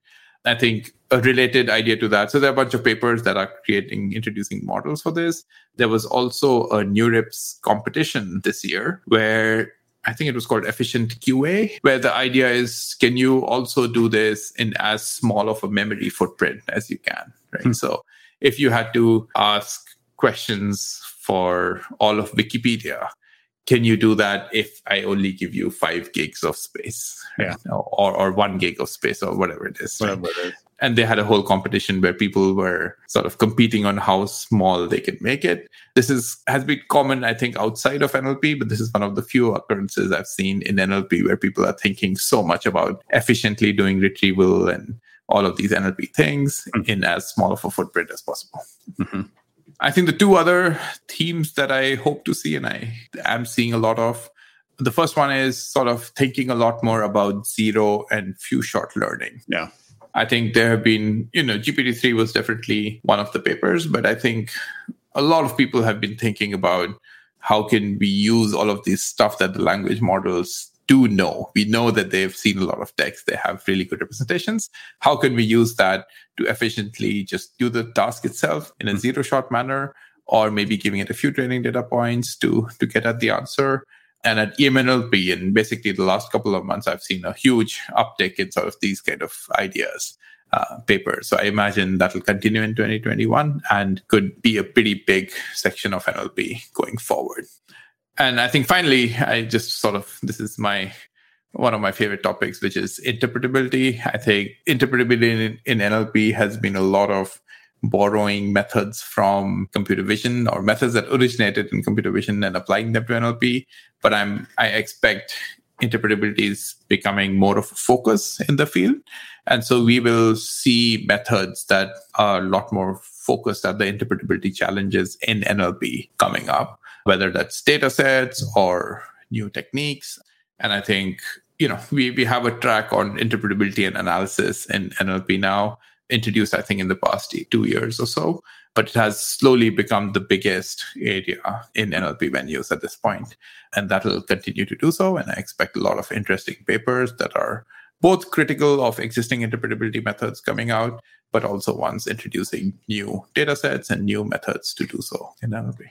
I think a related idea to that. So there are a bunch of papers that are introducing models for this. There was also a NeurIPS competition this year where I think it was called Efficient QA, where the idea is, can you also do this in as small of a memory footprint as you can, right? So if you had to ask questions for all of Wikipedia, can you do that if I only give you 5 gigs of space? Right? Or 1 gig of space or whatever it is. Right? And they had a whole competition where people were sort of competing on how small they could make it. This has been common, I think, outside of NLP, but this is one of the few occurrences I've seen in NLP where people are thinking so much about efficiently doing retrieval and all of these NLP things in as small of a footprint as possible. Mm-hmm. I think the two other themes that I hope to see, and I am seeing a lot of, the first one is sort of thinking a lot more about zero and few shot learning. Yeah. I think there have been, GPT-3 was definitely one of the papers, but I think a lot of people have been thinking about how can we use all of this stuff that the language models do know. We know that they've seen a lot of text. They have really good representations. How can we use that to efficiently just do the task itself in a zero-shot manner, or maybe giving it a few training data points to get at the answer? And at EMNLP, and basically the last couple of months, I've seen a huge uptick in sort of these kind of ideas, papers. So I imagine that will continue in 2021 and could be a pretty big section of NLP going forward. And I think finally, this is one of my favorite topics, which is interpretability. I think interpretability in NLP has been a lot of borrowing methods from computer vision, or methods that originated in computer vision and applying them to NLP. But I expect interpretability is becoming more of a focus in the field. And so we will see methods that are a lot more focused at the interpretability challenges in NLP coming up, whether that's data sets or new techniques. And I think, we have a track on interpretability and analysis in NLP now, introduced, I think, in the past 2 years or so, but it has slowly become the biggest area in NLP venues at this point. And that will continue to do so. And I expect a lot of interesting papers that are both critical of existing interpretability methods coming out, but also ones introducing new data sets and new methods to do so in NLP.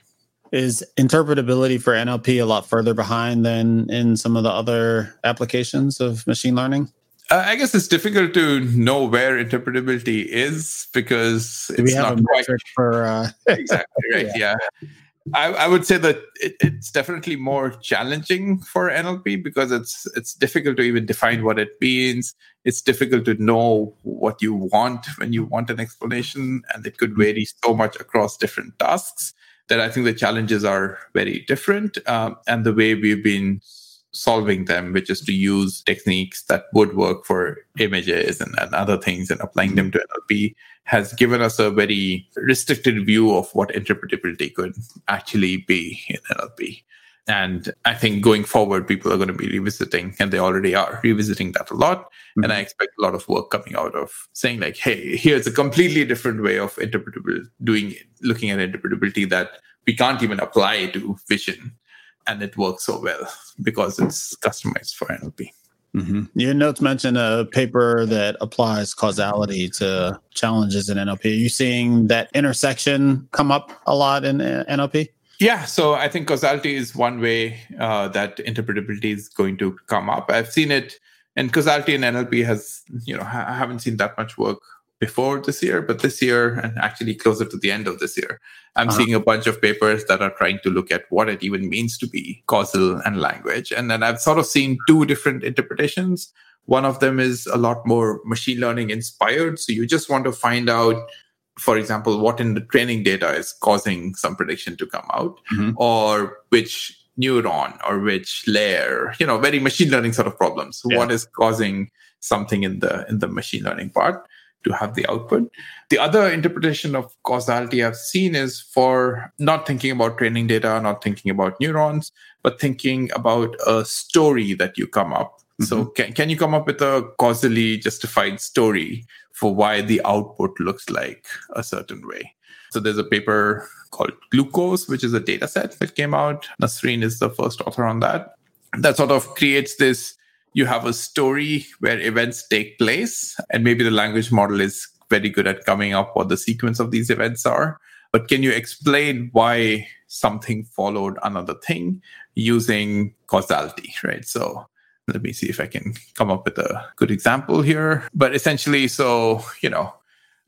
Is interpretability for NLP a lot further behind than in some of the other applications of machine learning? I guess it's difficult to know where interpretability is because it's not quite for exactly right. Yeah. I would say that it's definitely more challenging for NLP because it's difficult to even define what it means. It's difficult to know what you want when you want an explanation, and it could vary so much across different tasks that I think the challenges are very different, and the way we've been solving them, which is to use techniques that would work for images and other things and applying them to NLP, has given us a very restricted view of what interpretability could actually be in NLP. And I think going forward, people are going to be revisiting, and they already are revisiting that a lot. Mm-hmm. And I expect a lot of work coming out of saying like, hey, here's a completely different way of looking at interpretability that we can't even apply to vision. And it works so well because it's customized for NLP. Mm-hmm. Your notes mentioned a paper that applies causality to challenges in NLP. Are you seeing that intersection come up a lot in NLP? Yeah, so I think causality is one way that interpretability is going to come up. I've seen it, and causality in NLP has, I haven't seen that much work before this year, but this year, and actually closer to the end of this year, I'm seeing a bunch of papers that are trying to look at what it even means to be causal and language. And then I've sort of seen two different interpretations. One of them is a lot more machine learning inspired. So you just want to find out, for example, what in the training data is causing some prediction to come out, or which neuron or which layer, very machine learning sort of problems. Yeah. What is causing something in the machine learning part to have the output. The other interpretation of causality I've seen is for not thinking about training data, not thinking about neurons, but thinking about a story that you come up. Mm-hmm. So can you come up with a causally justified story for why the output looks like a certain way? So there's a paper called Glucose, which is a data set that came out. Nasreen is the first author on that. That sort of creates this. You have a story where events take place, and maybe the language model is very good at coming up what the sequence of these events are. But can you explain why something followed another thing using causality, right? So let me see if I can come up with a good example here. But essentially,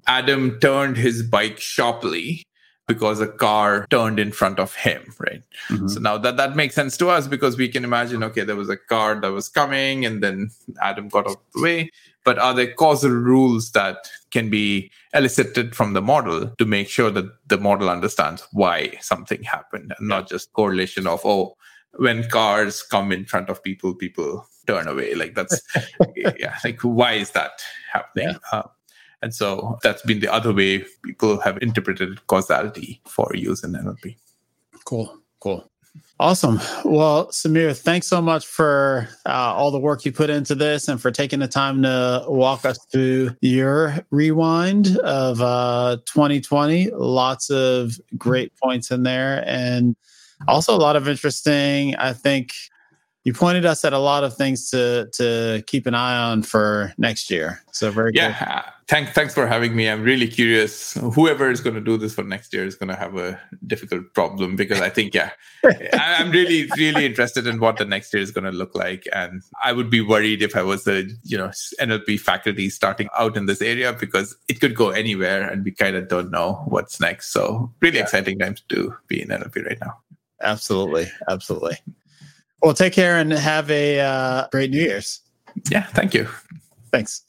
Adam turned his bike sharply because a car turned in front of him, right? Mm-hmm. So now that makes sense to us because we can imagine, okay, there was a car that was coming and then Adam got out of the way. But are there causal rules that can be elicited from the model to make sure that the model understands why something happened and not just correlation of, oh, when cars come in front of people, people turn away. Like that's, like why is that happening? Yeah. And so that's been the other way people have interpreted causality for use in NLP. Cool. Awesome. Well, Sameer, thanks so much for all the work you put into this and for taking the time to walk us through your rewind of 2020. Lots of great points in there. And also a lot of interesting, I think, you pointed us at a lot of things to keep an eye on for next year. So very good. Yeah. Cool. Thanks for having me. I'm really curious. Whoever is going to do this for next year is going to have a difficult problem because I think, I'm really, really interested in what the next year is going to look like. And I would be worried if I was a, NLP faculty starting out in this area because it could go anywhere and we kind of don't know what's next. So really exciting times to be in NLP right now. Absolutely. Well, take care and have a great New Year's. Yeah, thank you. Thanks.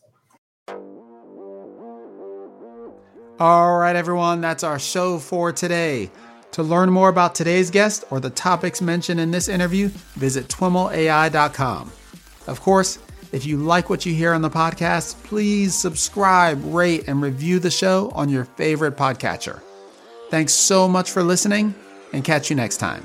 All right, everyone, that's our show for today. To learn more about today's guest or the topics mentioned in this interview, visit TWIMLai.com. Of course, if you like what you hear on the podcast, please subscribe, rate, and review the show on your favorite podcatcher. Thanks so much for listening and catch you next time.